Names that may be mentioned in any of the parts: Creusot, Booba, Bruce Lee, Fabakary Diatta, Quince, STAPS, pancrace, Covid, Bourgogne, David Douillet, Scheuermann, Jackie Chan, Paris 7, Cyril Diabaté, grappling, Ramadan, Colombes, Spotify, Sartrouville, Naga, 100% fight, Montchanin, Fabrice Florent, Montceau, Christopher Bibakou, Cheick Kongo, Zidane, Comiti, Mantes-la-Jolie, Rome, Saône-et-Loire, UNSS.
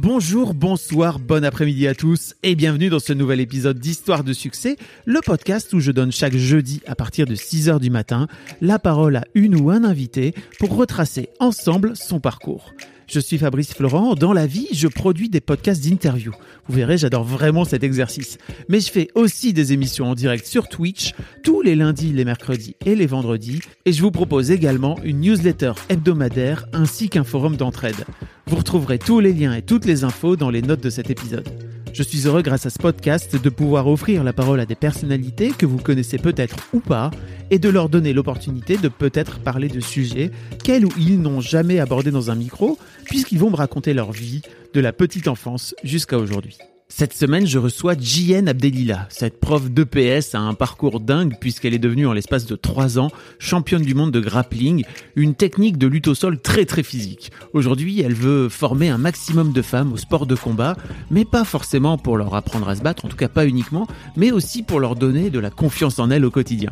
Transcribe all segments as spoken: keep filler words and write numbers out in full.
Bonjour, bonsoir, bon après-midi à tous et bienvenue dans ce nouvel épisode d'Histoire de succès, le podcast où je donne chaque jeudi à partir de six heures du matin la parole à une ou un invité pour retracer ensemble son parcours. Je suis Fabrice Florent. Dans la vie, je produis des podcasts d'interview. Vous verrez, j'adore vraiment cet exercice. Mais je fais aussi des émissions en direct sur Twitch, tous les lundis, les mercredis et les vendredis. Et je vous propose également une newsletter hebdomadaire ainsi qu'un forum d'entraide. Vous retrouverez tous les liens et toutes les infos dans les notes de cet épisode. Je suis heureux, grâce à ce podcast, de pouvoir offrir la parole à des personnalités que vous connaissez peut-être ou pas et de leur donner l'opportunité de peut-être parler de sujets qu'elles ou ils n'ont jamais abordés dans un micro, puisqu'ils vont me raconter leur vie de la petite enfance jusqu'à aujourd'hui. Cette semaine, je reçois Djenn Abdelila. Cette prof d'E P S a un parcours dingue puisqu'elle est devenue en l'espace de trois ans championne du monde de grappling, une technique de lutte au sol très très physique. Aujourd'hui, elle veut former un maximum de femmes au sport de combat, mais pas forcément pour leur apprendre à se battre, en tout cas pas uniquement, mais aussi pour leur donner de la confiance en elles au quotidien.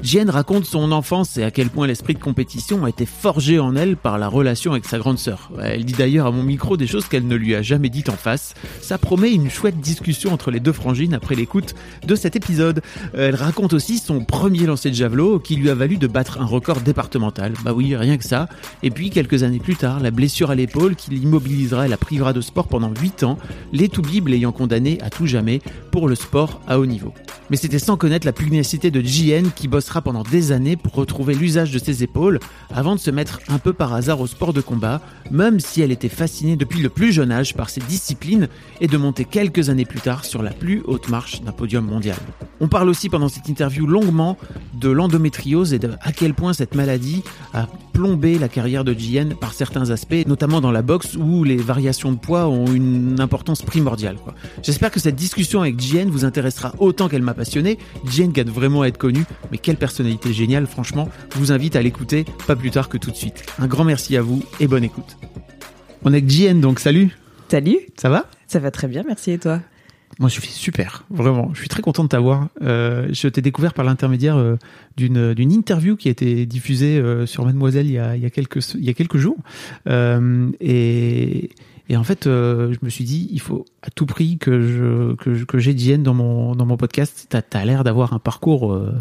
Djenn raconte son enfance et à quel point l'esprit de compétition a été forgé en elle par la relation avec sa grande sœur. Elle dit d'ailleurs à mon micro des choses qu'elle ne lui a jamais dites en face. Ça promet une chouette discussion entre les deux frangines après l'écoute de cet épisode. Elle raconte aussi son premier lancer de javelot qui lui a valu de battre un record départemental. Bah oui, rien que ça. Et puis quelques années plus tard, la blessure à l'épaule qui l'immobilisera et la privera de sport pendant huit ans, les tout-bibles l'ayant condamné à tout jamais pour le sport à haut niveau. Mais c'était sans connaître la pugnacité de Djenn qui bosse pendant des années pour retrouver l'usage de ses épaules avant de se mettre un peu par hasard au sport de combat, même si elle était fascinée depuis le plus jeune âge par ses disciplines et de monter quelques années plus tard sur la plus haute marche d'un podium mondial. On parle aussi pendant cette interview longuement de l'endométriose et de à quel point cette maladie a plombé la carrière de Djenn par certains aspects, notamment dans la boxe où les variations de poids ont une importance primordiale, quoi. J'espère que cette discussion avec Djenn vous intéressera autant qu'elle m'a passionné. Djenn gagne vraiment à être connue, mais quelle personnalité géniale, franchement, je vous invite à l'écouter pas plus tard que tout de suite. Un grand merci à vous et bonne écoute. On est avec Djenn, donc salut. Salut. Ça va ? Ça va très bien, merci et toi ? Moi je suis super, vraiment, je suis très content de t'avoir. Euh, je t'ai découvert par l'intermédiaire euh, d'une, d'une interview qui a été diffusée euh, sur Mademoiselle il y a, il y a, quelques, il y a quelques jours euh, et... Et en fait, euh, je me suis dit, il faut à tout prix que je que, je, que j'ai Djenn dans mon dans mon podcast. T'as, t'as l'air d'avoir un parcours euh,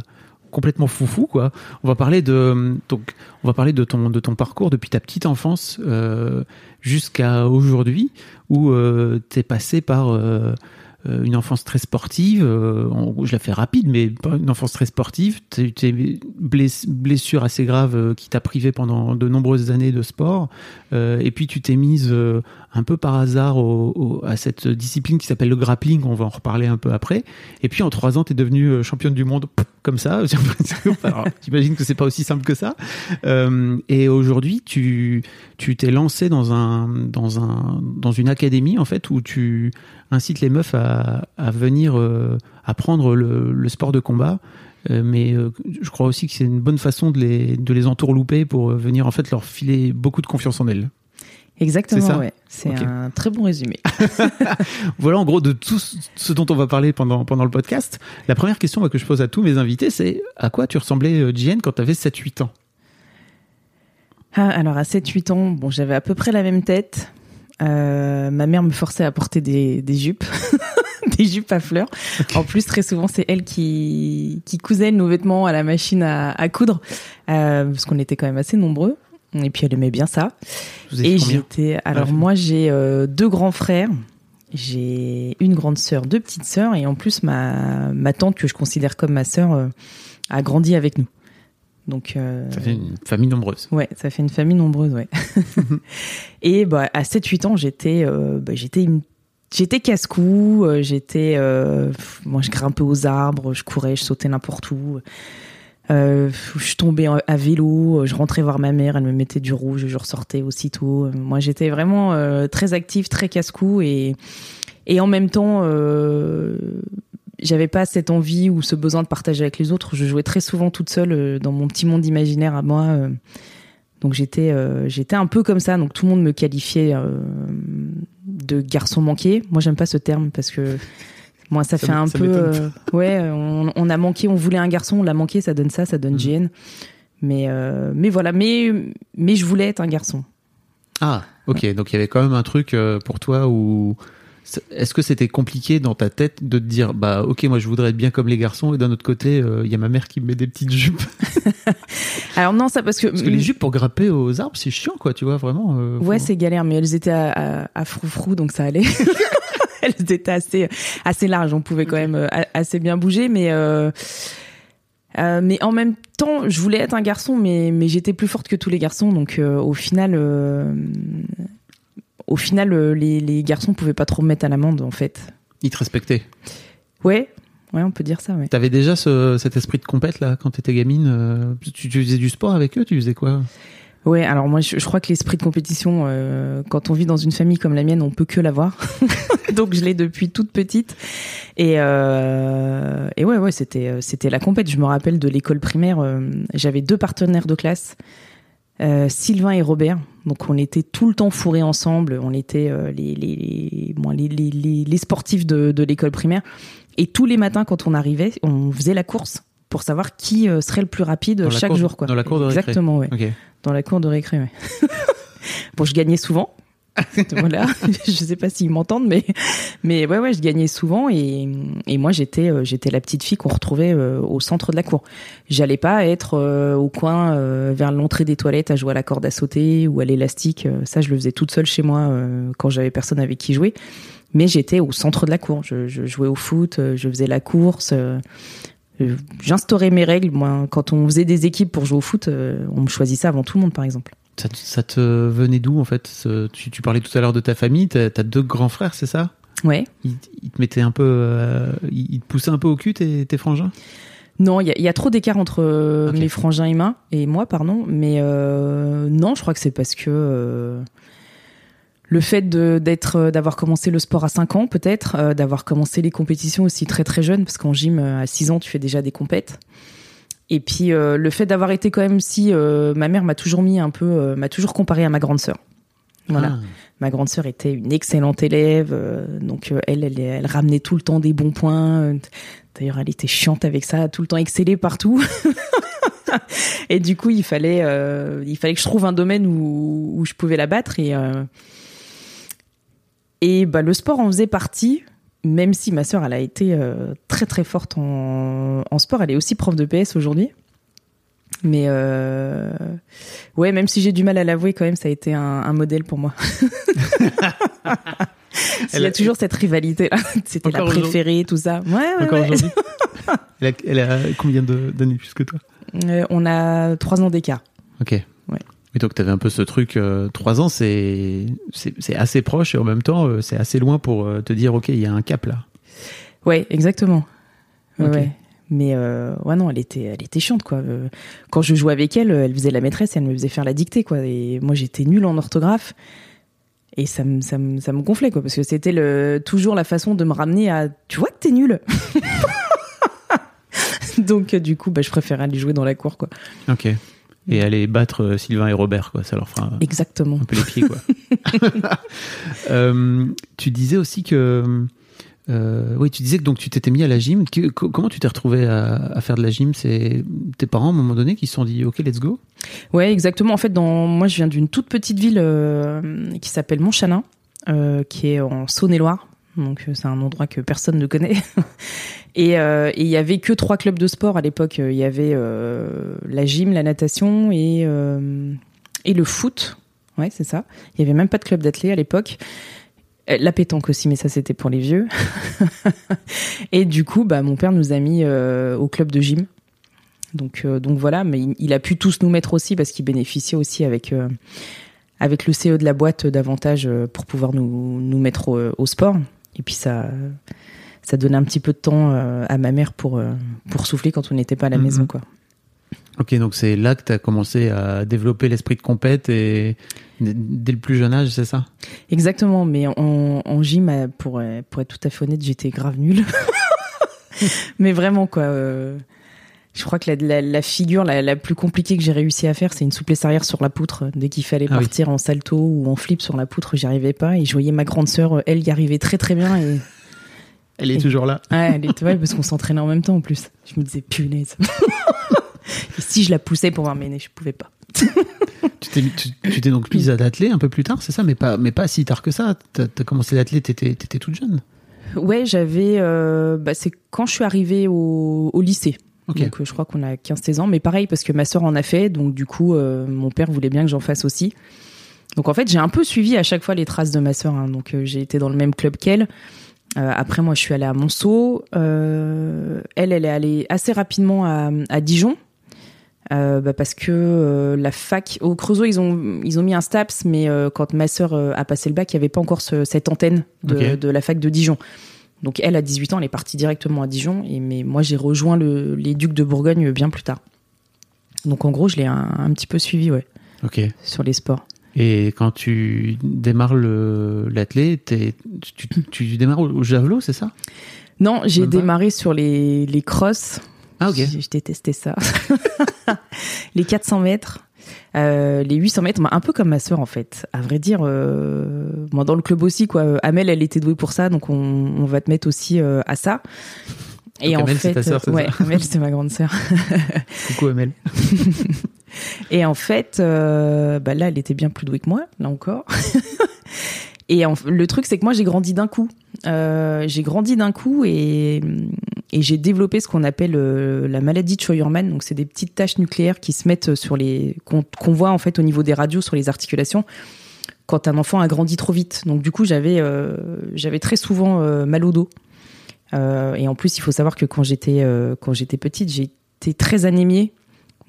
complètement foufou, quoi. On va parler de donc on va parler de ton de ton parcours depuis ta petite enfance euh, jusqu'à aujourd'hui, où euh, t'es passé par euh, une enfance très sportive. Euh, on, je la fais rapide, mais une enfance très sportive. T'es, t'es blessure assez grave euh, qui t'a privé pendant de nombreuses années de sport. Euh, et puis tu t'es mise euh, un peu par hasard au, au, à cette discipline qui s'appelle le grappling. On va en reparler un peu après. Et puis en trois ans, t'es devenue championne du monde comme ça. Alors, j'imagine que c'est pas aussi simple que ça. Euh, et aujourd'hui, tu tu t'es lancée dans un dans un dans une académie en fait où tu incites les meufs à, à venir euh, apprendre le, le sport de combat. Euh, mais euh, je crois aussi que c'est une bonne façon de les de les entourlouper pour euh, venir en fait leur filer beaucoup de confiance en elles. Exactement, c'est ça, ouais. C'est okay. Un très bon résumé. Voilà en gros de tout ce dont on va parler pendant, pendant le podcast. La première question que je pose à tous mes invités, c'est à quoi tu ressemblais, Djenn, quand tu avais sept huit ans? Ah, alors à sept huit ans, bon, j'avais à peu près la même tête. Euh, ma mère me forçait à porter des, des jupes, des jupes à fleurs. Okay. En plus, très souvent, c'est elle qui, qui cousait nos vêtements à la machine à, à coudre, euh, parce qu'on était quand même assez nombreux. Et puis elle aimait bien ça. Vous et j'étais. Alors ouais. Moi j'ai euh, deux grands frères, j'ai une grande sœur, deux petites sœurs, et en plus ma ma tante que je considère comme ma sœur euh, a grandi avec nous. Donc euh, ça fait une famille nombreuse. Ouais, ça fait une famille nombreuse, ouais. Et bah à sept huit ans j'étais euh, bah, j'étais une J'étais casse-cou, j'étais euh, moi je grimpais aux arbres, je courais, je sautais n'importe où. Euh, je suis tombée à vélo, je rentrais voir ma mère, elle me mettait du rouge, je ressortais aussitôt. Moi, j'étais vraiment euh, très active, très casse-cou et, et en même temps, euh, j'avais pas cette envie ou ce besoin de partager avec les autres. Je jouais très souvent toute seule euh, dans mon petit monde imaginaire à moi. Euh, donc j'étais, euh, j'étais un peu comme ça. Donc tout le monde me qualifiait euh, de garçon manqué. Moi, j'aime pas ce terme parce que... Moi, ça, ça fait un ça peu... Euh, ouais, on, on a manqué, on voulait un garçon, on l'a manqué, ça donne ça, ça donne mmh. Djenn. Mais, euh, mais voilà, mais, mais je voulais être un garçon. Ah, ok, ouais. Donc il y avait quand même un truc euh, pour toi où... Est-ce que c'était compliqué dans ta tête de te dire, bah ok, moi je voudrais être bien comme les garçons, et d'un autre côté, il euh, y a ma mère qui me met des petites jupes. Alors non, ça parce que... Parce que les jupes pour grimper aux arbres, c'est chiant, quoi, tu vois, vraiment. Euh, ouais, faut... c'est galère, mais elles étaient à, à, à froufrou, donc ça allait. Elles étaient assez assez larges, on pouvait quand même assez bien bouger, mais euh, euh, mais en même temps, je voulais être un garçon, mais mais j'étais plus forte que tous les garçons, donc euh, au final, euh, au final, euh, les les garçons pouvaient pas trop me mettre à l'amende en fait. Ils te respectaient. Ouais. Ouais, on peut dire ça, ouais. T'avais déjà ce, cet esprit de compète là quand t'étais gamine. Euh, tu, tu faisais du sport avec eux, tu faisais quoi? Ouais, alors moi je, je crois que l'esprit de compétition, euh, quand on vit dans une famille comme la mienne, on peut que l'avoir. Donc je l'ai depuis toute petite. Et, euh, et ouais, ouais, c'était, c'était la compète. Je me rappelle de l'école primaire, euh, j'avais deux partenaires de classe, euh, Sylvain et Robert. Donc on était tout le temps fourrés ensemble. On était euh, les, les, bon, les, les, les, les sportifs de, de l'école primaire. Et tous les matins quand on arrivait, on faisait la course pour savoir qui serait le plus rapide chaque cour, jour, quoi. Dans la cour de récré. Exactement, ouais. Okay. Dans la cour de récré, ouais. Bon, je gagnais souvent. Voilà. Je sais pas s'ils m'entendent, mais, mais ouais, ouais, je gagnais souvent. Et, et moi, j'étais, j'étais la petite fille qu'on retrouvait euh, au centre de la cour. J'allais pas être euh, au coin, euh, vers l'entrée des toilettes, à jouer à la corde à sauter ou à l'élastique. Ça, je le faisais toute seule chez moi euh, quand j'avais personne avec qui jouer. Mais j'étais au centre de la cour. Je, je jouais au foot, je faisais la course. Euh, J'instaurais mes règles. Moi, quand on faisait des équipes pour jouer au foot, on me choisissait avant tout le monde, par exemple. Ça, ça te venait d'où, en fait? Tu, tu parlais tout à l'heure de ta famille. T'as, t'as deux grands frères, c'est ça? Ouais. Ils, ils te mettaient un peu, euh, ils te poussaient un peu au cul, tes, tes frangins? Non, il y, y a trop d'écart entre euh, okay. mes frangins et moi, et moi, pardon. Mais euh, non, je crois que c'est parce que. Euh, Le fait de, d'être, d'avoir commencé le sport à cinq ans, peut-être, euh, d'avoir commencé les compétitions aussi très très jeune, parce qu'en gym, à six ans, tu fais déjà des compètes. Et puis, euh, le fait d'avoir été quand même si... Euh, ma mère m'a toujours mis un peu... Euh, m'a toujours comparée à ma grande sœur. Voilà. Ah. Ma grande sœur était une excellente élève. Euh, donc, euh, elle, elle, elle ramenait tout le temps des bons points. D'ailleurs, elle était chiante avec ça, tout le temps excellée partout. Et du coup, il fallait, euh, il fallait que je trouve un domaine où, où je pouvais la battre. Et... Euh, Et bah, le sport en faisait partie, même si ma sœur, elle a été euh, très très forte en, en sport. Elle est aussi prof de P S aujourd'hui. Mais euh, ouais, même si j'ai du mal à l'avouer, quand même, ça a été un, un modèle pour moi. Il y a, a toujours cette rivalité là. C'était la préférée, tout ça. Ouais, ouais, encore ouais. Aujourd'hui. elle, a, elle a combien de, d'années plus que toi? euh, On a trois ans d'écart. Ok. Ouais. Et donc, tu avais un peu ce truc, euh, trois ans, c'est, c'est, c'est assez proche et en même temps, euh, c'est assez loin pour euh, te dire, OK, il y a un cap là. Ouais, exactement. Okay. Ouais. Mais euh, ouais, non, elle était, elle était chiante, quoi. Euh, quand je jouais avec elle, elle faisait la maîtresse et elle me faisait faire la dictée, quoi. Et moi, j'étais nulle en orthographe et ça me, ça me, ça me gonflait, quoi. Parce que c'était le, toujours la façon de me ramener à « tu vois que t'es nulle !» Donc, du coup, bah, je préférais aller jouer dans la cour, quoi. OK. Et aller battre Sylvain et Robert, quoi. Ça leur fera un, exactement. Un peu les pieds, quoi. euh, tu disais aussi que... Euh, oui, tu disais que donc, tu t'étais mis à la gym. Que, comment tu t'es retrouvé à, à faire de la gym? C'est tes parents, à un moment donné, qui se sont dit « Ok, let's go ». Ouais, exactement. En fait, dans, moi, je viens d'une toute petite ville euh, qui s'appelle Montchanin, euh, qui est en Saône-et-Loire. Donc, c'est un endroit que personne ne connaît. Et il euh, n'y avait que trois clubs de sport à l'époque. Il y avait euh, la gym, la natation et, euh, et le foot. Ouais, c'est ça. Il n'y avait même pas de club d'athlètes à l'époque. La pétanque aussi, mais ça, c'était pour les vieux. Et du coup, bah, mon père nous a mis euh, au club de gym. Donc, euh, donc voilà, mais il, il a pu tous nous mettre aussi parce qu'il bénéficiait aussi avec, euh, avec le C E de la boîte d'avantages pour pouvoir nous, nous mettre au, au sport. Et puis ça... Euh, ça donnait un petit peu de temps à ma mère pour, pour souffler quand on n'était pas à la mmh. maison, quoi. Ok, donc c'est là que tu as commencé à développer l'esprit de compète et dès le plus jeune âge, c'est ça ? Exactement, mais en, en gym, pour, pour être tout à fait honnête, j'étais grave nulle. Mais vraiment, quoi. Euh, je crois que la, la, la figure la, la plus compliquée que j'ai réussi à faire, c'est une souplesse arrière sur la poutre. Dès qu'il fallait ah partir oui. en salto ou en flip sur la poutre, j'y arrivais pas. Et je voyais ma grande sœur, elle y arrivait très très bien et... Elle est et... toujours là. Ouais, elle est... ouais, parce qu'on s'entraînait en même temps en plus. Je me disais, punaise. Et si je la poussais pour m'emmener, je pouvais pas. tu, t'es, tu, tu t'es donc mise à l'athlé un peu plus tard, c'est ça ? Mais pas, mais pas si tard que ça. T'as, t'as commencé l'athlé, t'étais, t'étais toute jeune. Ouais, j'avais... Euh, bah, c'est quand je suis arrivée au, au lycée. Okay. Donc euh, je crois qu'on a quinze seize ans. Mais pareil, parce que ma sœur en a fait. Donc du coup, euh, mon père voulait bien que j'en fasse aussi. Donc en fait, j'ai un peu suivi à chaque fois les traces de ma sœur. Hein. Donc euh, j'ai été dans le même club qu'elle. Euh, après, moi, je suis allée à Montceau. Euh, elle, elle est allée assez rapidement à, à Dijon. Euh, bah parce que euh, la fac au Creusot ils ont ils ont mis un STAPS, mais euh, quand ma sœur euh, a passé le bac, il y avait pas encore ce, cette antenne de, okay. de la fac de Dijon. Donc elle à dix-huit ans, elle est partie directement à Dijon, et mais moi j'ai rejoint le, les Ducs de Bourgogne bien plus tard. Donc en gros je l'ai un, un petit peu suivi, ouais. Ok. Sur les sports. Et quand tu démarres le, l'athlé, tu, tu, tu démarres au, au javelot, c'est ça ? Non, j'ai Même démarré pas. sur les les crosses. Ah, okay. Je détestais ça. Les quatre cents mètres, euh, les huit cents mètres, un peu comme ma sœur en fait. À vrai dire, euh, moi dans le club aussi, quoi. Amel, elle était douée pour ça, donc on, on va te mettre aussi euh, à ça. Et donc, en Amel, fait, c'est ta sœur, c'est ouais, ça Amel, c'est ma grande sœur. Coucou Amel. Et en fait, euh, bah là, elle était bien plus douée que moi, là encore. Et en, le truc, c'est que moi, j'ai grandi d'un coup. Euh, j'ai grandi d'un coup et, et j'ai développé ce qu'on appelle euh, la maladie de Scheuermann. Donc, c'est des petites taches nucléaires qui se mettent sur les qu'on, qu'on voit en fait au niveau des radios sur les articulations quand un enfant a grandi trop vite. Donc, du coup, j'avais euh, j'avais très souvent euh, mal au dos. Euh, et en plus, il faut savoir que quand j'étais euh, quand j'étais petite, j'étais très anémiée.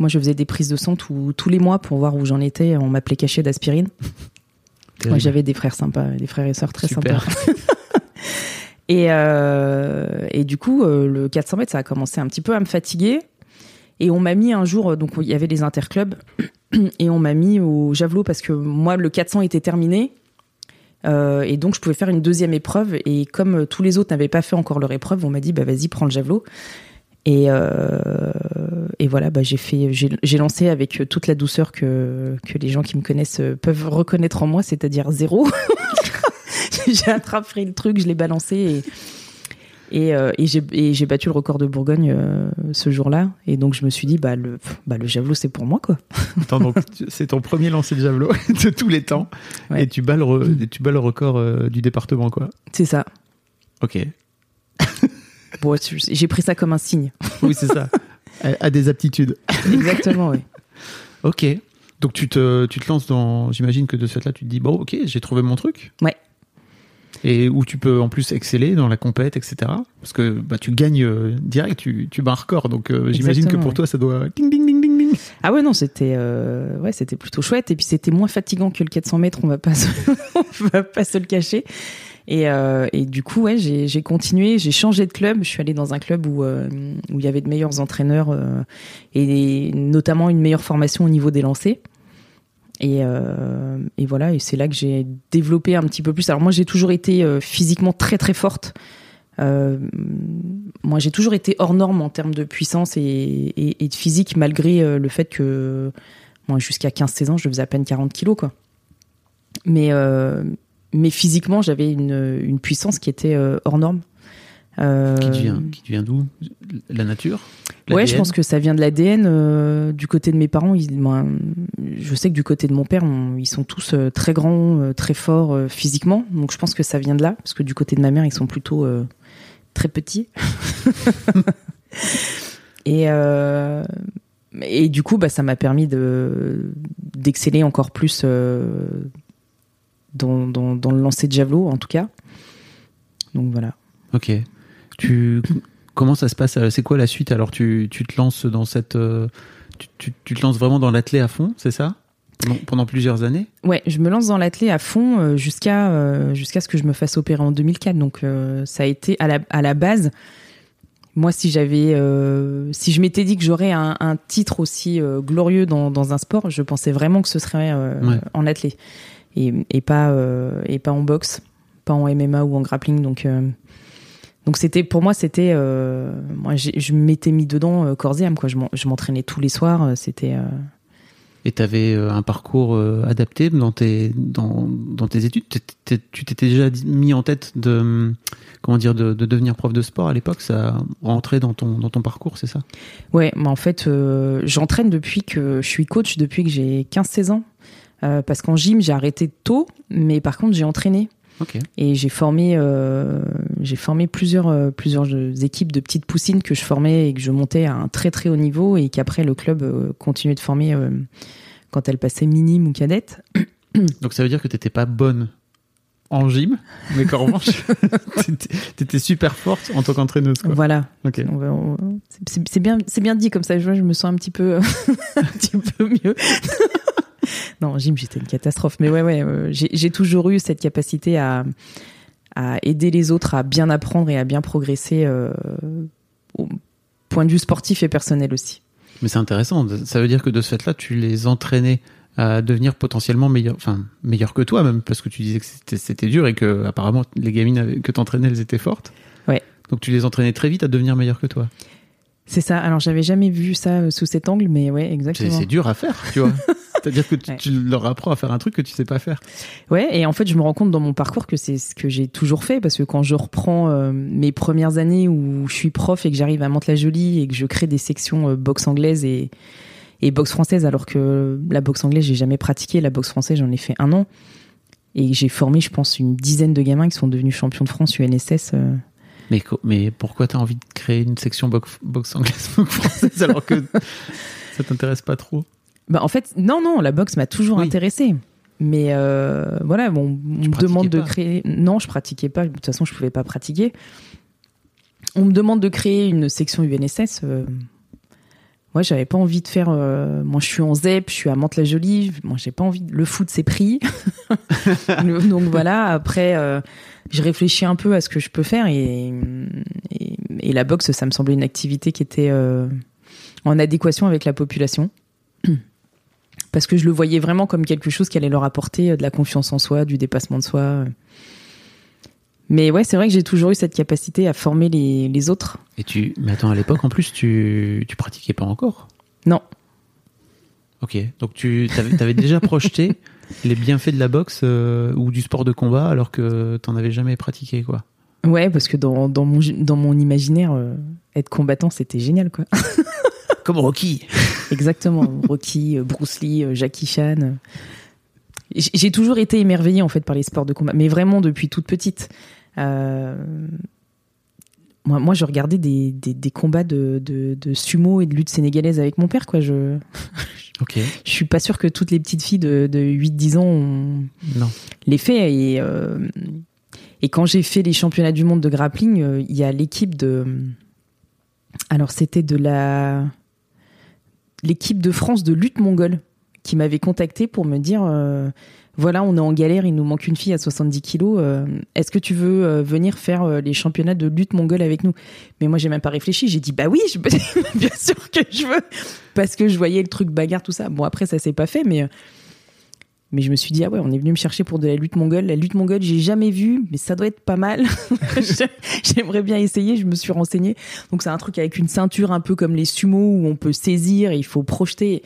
Moi, je faisais des prises de sang tout, tous les mois pour voir où j'en étais. On m'appelait cachée d'aspirine. Terrible. Moi, j'avais des frères sympas, des frères et sœurs très Super. sympas. et, euh, et du coup, euh, le quatre cents mètres, ça a commencé un petit peu à me fatiguer. Et on m'a mis un jour, donc il y avait les interclubs, et on m'a mis au javelot parce que moi, le quatre cents était terminé. Euh, et donc, je pouvais faire une deuxième épreuve. Et comme tous les autres n'avaient pas fait encore leur épreuve, on m'a dit, bah, vas-y, prends le javelot. Et, euh, et voilà, bah j'ai, fait, j'ai, j'ai lancé avec toute la douceur que, que les gens qui me connaissent peuvent reconnaître en moi, c'est-à-dire zéro. J'ai attrapé le truc, je l'ai balancé et, et, et, j'ai, et j'ai battu le record de Bourgogne ce jour-là. Et donc je me suis dit, bah le, bah le javelot c'est pour moi quoi. Attends, donc c'est ton premier lancer de javelot de tous les temps ouais. et tu bats le, tu bats le record du département quoi. C'est ça. Ok. Bon, j'ai pris ça comme un signe. Oui, c'est ça. À, à des aptitudes. Exactement, oui. Ok. Donc, tu te, tu te lances dans... J'imagine que de ce fait-là, tu te dis, bon, ok, j'ai trouvé mon truc. Ouais. Et où tu peux en plus exceller dans la compète, et cetera. Parce que bah, tu gagnes euh, direct, tu, tu bats un record. Donc, euh, j'imagine que pour ouais. toi, ça doit... Ding, ding, ding, ding, ding. Ah ouais, non, c'était, euh, ouais, c'était plutôt chouette. Et puis, c'était moins fatigant que le quatre cents mètres. On va pas se, on va pas se le cacher. Et, euh, et du coup, ouais, j'ai, j'ai continué, j'ai changé de club. Je suis allée dans un club où euh, où il y avait de meilleurs entraîneurs euh, et notamment une meilleure formation au niveau des lancers. Et, euh, et voilà, et c'est là que j'ai développé un petit peu plus. Alors moi, j'ai toujours été euh, physiquement très très forte. Euh, moi, j'ai toujours été hors norme en termes de puissance et, et, et de physique, malgré euh, le fait que moi, jusqu'à quinze seize ans, je faisais à peine quarante kilos, quoi. Mais euh, Mais physiquement, j'avais une, une puissance qui était euh, hors norme. Euh... Qui, devient, qui devient d'où ? La nature ? l'A D N ? Ouais, je pense que ça vient de l'A D N. Euh, du côté de mes parents, ils, ben, je sais que du côté de mon père, on, ils sont tous euh, très grands, euh, très forts euh, physiquement. Donc je pense que ça vient de là. Parce que du côté de ma mère, ils sont plutôt euh, très petits. Et, euh, et du coup, bah, ça m'a permis de, d'exceller encore plus... Euh, Dans, dans, dans le lancer de javelot en tout cas. Donc voilà. Ok. Tu, comment ça se passe ? C'est quoi la suite ? Alors tu, tu te lances dans cette, tu, tu, tu te lances vraiment dans l'athlé à fond, c'est ça ? pendant, pendant plusieurs années ? Ouais, je me lance dans l'athlé à fond jusqu'à jusqu'à ce que je me fasse opérer en deux mille quatre. Donc ça a été à la à la base. Moi, si j'avais, euh, si je m'étais dit que j'aurais un, un titre aussi euh, glorieux dans, dans un sport, je pensais vraiment que ce serait euh, ouais. en athlé et, et pas euh, et pas en boxe, pas en M M A ou en grappling. Donc euh, donc c'était pour moi c'était, euh, moi j'ai, je m'étais mis dedans euh, corps et âme quoi. Je, m'en, je m'entraînais tous les soirs. C'était euh... Et t'avais un parcours euh, adapté dans tes dans dans tes études. T'es, t'es, tu t'étais déjà mis en tête de comment dire de, de devenir prof de sport à l'époque. Ça rentrait dans ton dans ton parcours, c'est ça? Ouais, mais en fait, euh, j'entraîne depuis que je suis coach depuis que j'ai quinze seize ans. Euh, parce qu'en gym, j'ai arrêté tôt, mais par contre, j'ai entraîné. Okay. Et j'ai formé euh, j'ai formé plusieurs euh, plusieurs équipes de petites poussines que je formais et que je montais à un très très haut niveau et qu'après le club euh, continuait de former euh, quand elles passaient minime ou cadette. Donc ça veut dire que t'étais pas bonne en gym, mais qu'en revanche t'étais, t'étais super forte en tant qu'entraîneuse quoi. Voilà. Okay. On va, on va, c'est, c'est bien c'est bien dit comme ça. Je vois, je me sens un petit peu euh, un petit peu mieux. Non, en gym, j'étais une catastrophe. Mais ouais, ouais, euh, j'ai, j'ai toujours eu cette capacité à, à aider les autres à bien apprendre et à bien progresser euh, au point de vue sportif et personnel aussi. Mais c'est intéressant. Ça veut dire que de ce fait-là, tu les entraînais à devenir potentiellement meilleurs, enfin meilleurs que toi même, parce que tu disais que c'était, c'était dur et que apparemment les gamines que t'entraînais, elles étaient fortes. Ouais. Donc tu les entraînais très vite à devenir meilleures que toi. C'est ça. Alors, j'avais jamais vu ça sous cet angle, mais ouais, exactement. C'est, c'est dur à faire, tu vois. C'est-à-dire que tu, ouais. tu leur apprends à faire un truc que tu sais pas faire. Ouais, et en fait, je me rends compte dans mon parcours que c'est ce que j'ai toujours fait, parce que quand je reprends euh, mes premières années où je suis prof et que j'arrive à Mantes-la-Jolie et que je crée des sections euh, boxe anglaise et, et boxe française, alors que la boxe anglaise, j'ai jamais pratiqué. La boxe française, j'en ai fait un an. Et j'ai formé, je pense, une dizaine de gamins qui sont devenus champions de France U N S S. Euh, Mais, mais pourquoi t'as envie de créer une section boxe, boxe anglaise, boxe française alors que ça t'intéresse pas trop? Bah en fait, non, non, la boxe m'a toujours oui. intéressée. Mais euh, voilà, bon, on tu me demande pas. de créer... Non, je pratiquais pas. De toute façon, je pouvais pas pratiquer. On me demande de créer une section U N S S. Euh, moi, j'avais pas envie de faire... Euh, moi, je suis en Z E P, je suis à Mantes-la-Jolie. Moi, j'ai pas envie... De... Le foot, c'est pris. Donc voilà, après... Euh, je réfléchis un peu à ce que je peux faire et, et, et la boxe, ça me semblait une activité qui était euh, en adéquation avec la population. Parce que je le voyais vraiment comme quelque chose qui allait leur apporter de la confiance en soi, du dépassement de soi. Mais ouais, c'est vrai que j'ai toujours eu cette capacité à former les, les autres. Et tu, mais attends, à l'époque, en plus, tu, tu pratiquais pas encore? Non. Ok, donc tu t'avais, t'avais déjà projeté les bienfaits de la boxe euh, ou du sport de combat alors que t'en avais jamais pratiqué quoi. Ouais, parce que dans, dans, mon, dans mon imaginaire, euh, être combattant c'était génial quoi. Comme Rocky. Exactement, Rocky, Bruce Lee, Jackie Chan. J'ai toujours été émerveillée en fait par les sports de combat, mais vraiment depuis toute petite. Euh... Moi, moi, je regardais des, des, des combats de, de, de sumo et de lutte sénégalaise avec mon père, quoi. Je... Okay. Je suis pas sûre que toutes les petites filles de, de huit dix ans ont non. les fait. Et, euh... et quand j'ai fait les championnats du monde de grappling, il euh, y a l'équipe de... Alors, c'était de la... l'équipe de France de lutte mongole qui m'avait contactée pour me dire... Euh... Voilà, on est en galère, il nous manque une fille à soixante-dix kilos. Euh, est-ce que tu veux euh, venir faire euh, les championnats de lutte mongole avec nous? Mais moi, j'ai même pas réfléchi. J'ai dit, bah oui, je... bien sûr que je veux. Parce que je voyais le truc bagarre, tout ça. Bon, après, ça s'est pas fait, mais, mais je me suis dit, ah ouais, on est venu me chercher pour de la lutte mongole. La lutte mongole, j'ai jamais vu, mais ça doit être pas mal. J'aimerais bien essayer. Je me suis renseignée. Donc, c'est un truc avec une ceinture un peu comme les sumos où on peut saisir et il faut projeter.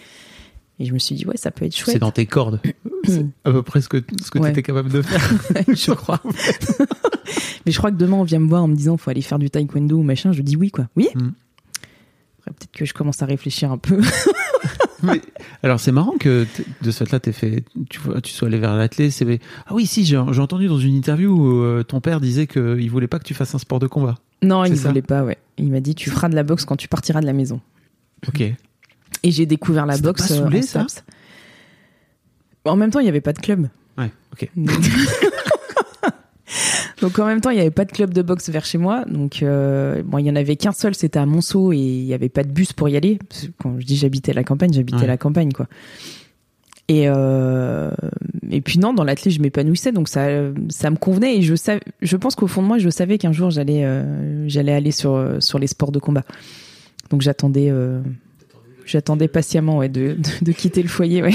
Et je me suis dit, ouais, ça peut être chouette. C'est dans tes cordes. C'est à peu près ce que, ce que ouais. tu étais capable de faire. Je crois. Mais je crois que demain, on vient me voir en me disant, faut aller faire du taekwondo ou machin. Je dis oui, quoi. Oui. Mm. Après, peut-être que je commence à réfléchir un peu. Mais, alors, c'est marrant que de ce fait-là, t'es fait, tu, vois, tu sois allé vers l'athlé. C'est... Ah oui, si, j'ai, j'ai entendu dans une interview où euh, ton père disait qu'il ne voulait pas que tu fasses un sport de combat. Non, c'est il ne voulait pas, ouais. Il m'a dit, tu feras de la boxe quand tu partiras de la maison. Ok. Et j'ai découvert la C'était boxe. Pas saoulé, en, ça en même temps, il n'y avait pas de club. Ouais, ok. Donc, en même temps, il n'y avait pas de club de boxe vers chez moi. Donc, euh, bon, il n'y en avait qu'un seul, c'était à Montceau et il n'y avait pas de bus pour y aller. Quand je dis j'habitais la campagne, j'habitais ouais. la campagne, quoi. Et, euh, et puis non, dans l'athlé, je m'épanouissais, donc ça, ça me convenait, et je savais, je pense qu'au fond de moi, je savais qu'un jour j'allais, euh, j'allais aller sur sur les sports de combat. Donc j'attendais, euh, j'attendais patiemment, ouais, de, de de quitter le foyer, ouais.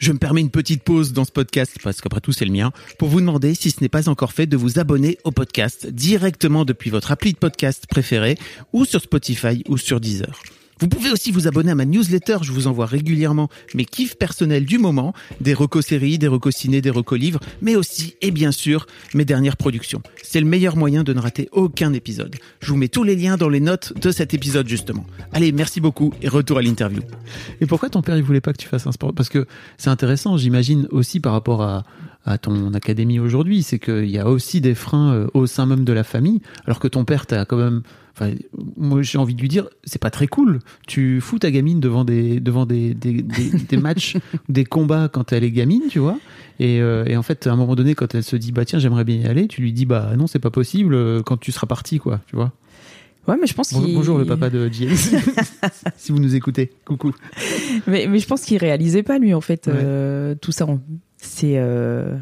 Je me permets une petite pause dans ce podcast, parce qu'après tout c'est le mien, pour vous demander, si ce n'est pas encore fait, de vous abonner au podcast directement depuis votre appli de podcast préférée, ou sur Spotify ou sur Deezer. Vous pouvez aussi vous abonner à ma newsletter, je vous envoie régulièrement mes kiffs personnels du moment, des recos séries, des recos ciné, des recos livres, mais aussi, et bien sûr, mes dernières productions. C'est le meilleur moyen de ne rater aucun épisode. Je vous mets tous les liens dans les notes de cet épisode, justement. Allez, merci beaucoup et retour à l'interview. Et pourquoi ton père, il voulait pas que tu fasses un sport? Parce que c'est intéressant, j'imagine aussi par rapport à, à ton académie aujourd'hui, c'est qu'il y a aussi des freins au sein même de la famille, alors que ton père, t'as quand même... Enfin, moi, j'ai envie de lui dire, c'est pas très cool. Tu fous ta gamine devant des, devant des, des, des, des matchs, des combats quand elle est gamine, tu vois. Et, euh, et en fait, à un moment donné, quand elle se dit, bah tiens, j'aimerais bien y aller, tu lui dis, bah non, c'est pas possible, quand tu seras parti, quoi, tu vois. Ouais, mais je pense bon, qu'il... Bonjour, le papa de Djenn. Si vous nous écoutez, coucou. Mais, mais je pense qu'il réalisait pas, lui, en fait, ouais. euh, tout ça. On... C'est, euh...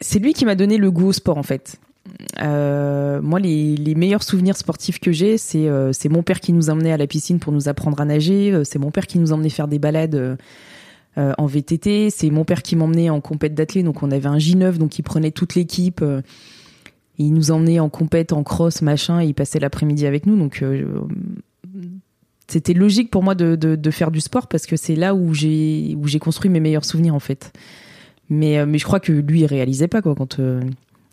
c'est lui qui m'a donné le goût au sport, en fait. Euh, moi, les, les meilleurs souvenirs sportifs que j'ai, c'est, euh, c'est mon père qui nous emmenait à la piscine pour nous apprendre à nager, c'est mon père qui nous emmenait faire des balades euh, en V T T, c'est mon père qui m'emmenait en compète d'athlètes, donc on avait un J neuf, donc il prenait toute l'équipe, euh, il nous emmenait en compète, en cross, machin, et il passait l'après-midi avec nous, donc euh, c'était logique pour moi de, de, de faire du sport, parce que c'est là où j'ai, où j'ai construit mes meilleurs souvenirs, en fait. Mais, euh, mais je crois que lui, il réalisait pas, quoi, quand... Euh,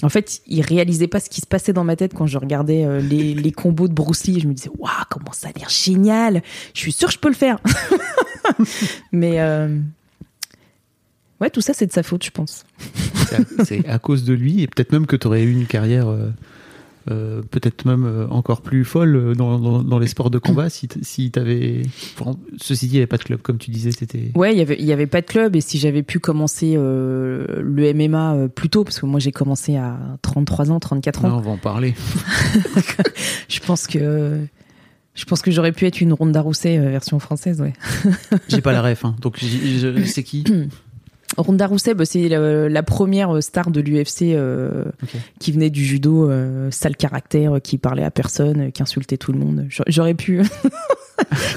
En fait, il réalisait pas ce qui se passait dans ma tête quand je regardais euh, les, les combos de Bruce Lee. Je me disais, waouh, comment ça a l'air génial! Je suis sûre que je peux le faire! Mais euh... ouais, tout ça, c'est de sa faute, je pense. C'est à, c'est à cause de lui, et peut-être même que tu aurais eu une carrière euh, euh, peut-être même encore plus folle dans, dans, dans les sports de combat si, si tu avais. Ceci dit, il n'y avait pas de club, comme tu disais. C'était... Ouais, il n'y avait, y avait pas de club, et si j'avais pu commencer euh, le M M A plus tôt, parce que moi j'ai commencé à trente-trois ans, trente-quatre ans. Non, on va en parler. je pense que je pense que j'aurais pu être une Ronda Rousey version française, ouais. J'ai pas la ref, hein. Donc je, c'est qui Ronda Rousey? Bah, c'est la, la première star de l'U F C euh, okay. Qui venait du judo, euh, sale caractère, qui parlait à personne, qui insultait tout le monde. J'aurais pu,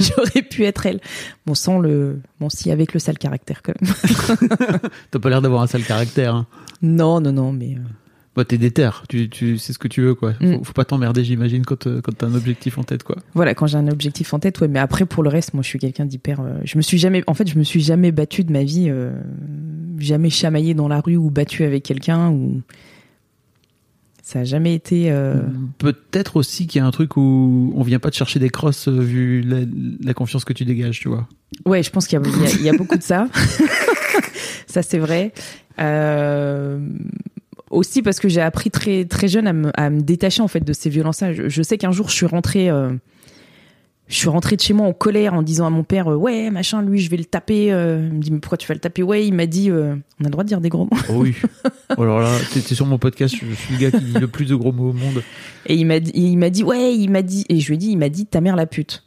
j'aurais pu être elle. Bon, sans le, bon, si avec le sale caractère quand même. T'as pas l'air d'avoir un sale caractère. Hein. Non, non, non, mais. Euh... Bah, t'es déter, tu, tu, c'est ce que tu veux, quoi. Faut, mm. faut pas t'emmerder, j'imagine, quand, quand t'as un objectif en tête, quoi. Voilà, quand j'ai un objectif en tête, ouais, mais après, pour le reste, moi, je suis quelqu'un d'hyper. Euh, je me suis jamais, en fait, je me suis jamais battue de ma vie, euh, jamais chamaillée dans la rue ou battue avec quelqu'un, ou. Ça a jamais été. Euh... Peut-être aussi qu'il y a un truc où on vient pas te chercher des crosses vu la, la confiance que tu dégages, tu vois. Ouais, je pense qu'il y a, y a, y a beaucoup de ça. Ça, c'est vrai. Euh. Aussi parce que j'ai appris très très jeune à me, à me détacher en fait de ces violences-là. Je, je sais qu'un jour je suis rentrée, euh, je suis rentrée de chez moi en colère en disant à mon père euh, ouais machin lui je vais le taper. Euh, il me dit mais pourquoi tu vas le taper? Ouais, il m'a dit euh, on a le droit de dire des gros mots. Oh oui. Alors là t'es sur mon podcast, je suis le gars qui dit le plus de gros mots au monde. Et il m'a dit, il m'a dit ouais il m'a dit et je lui ai dit il m'a dit ta mère la pute.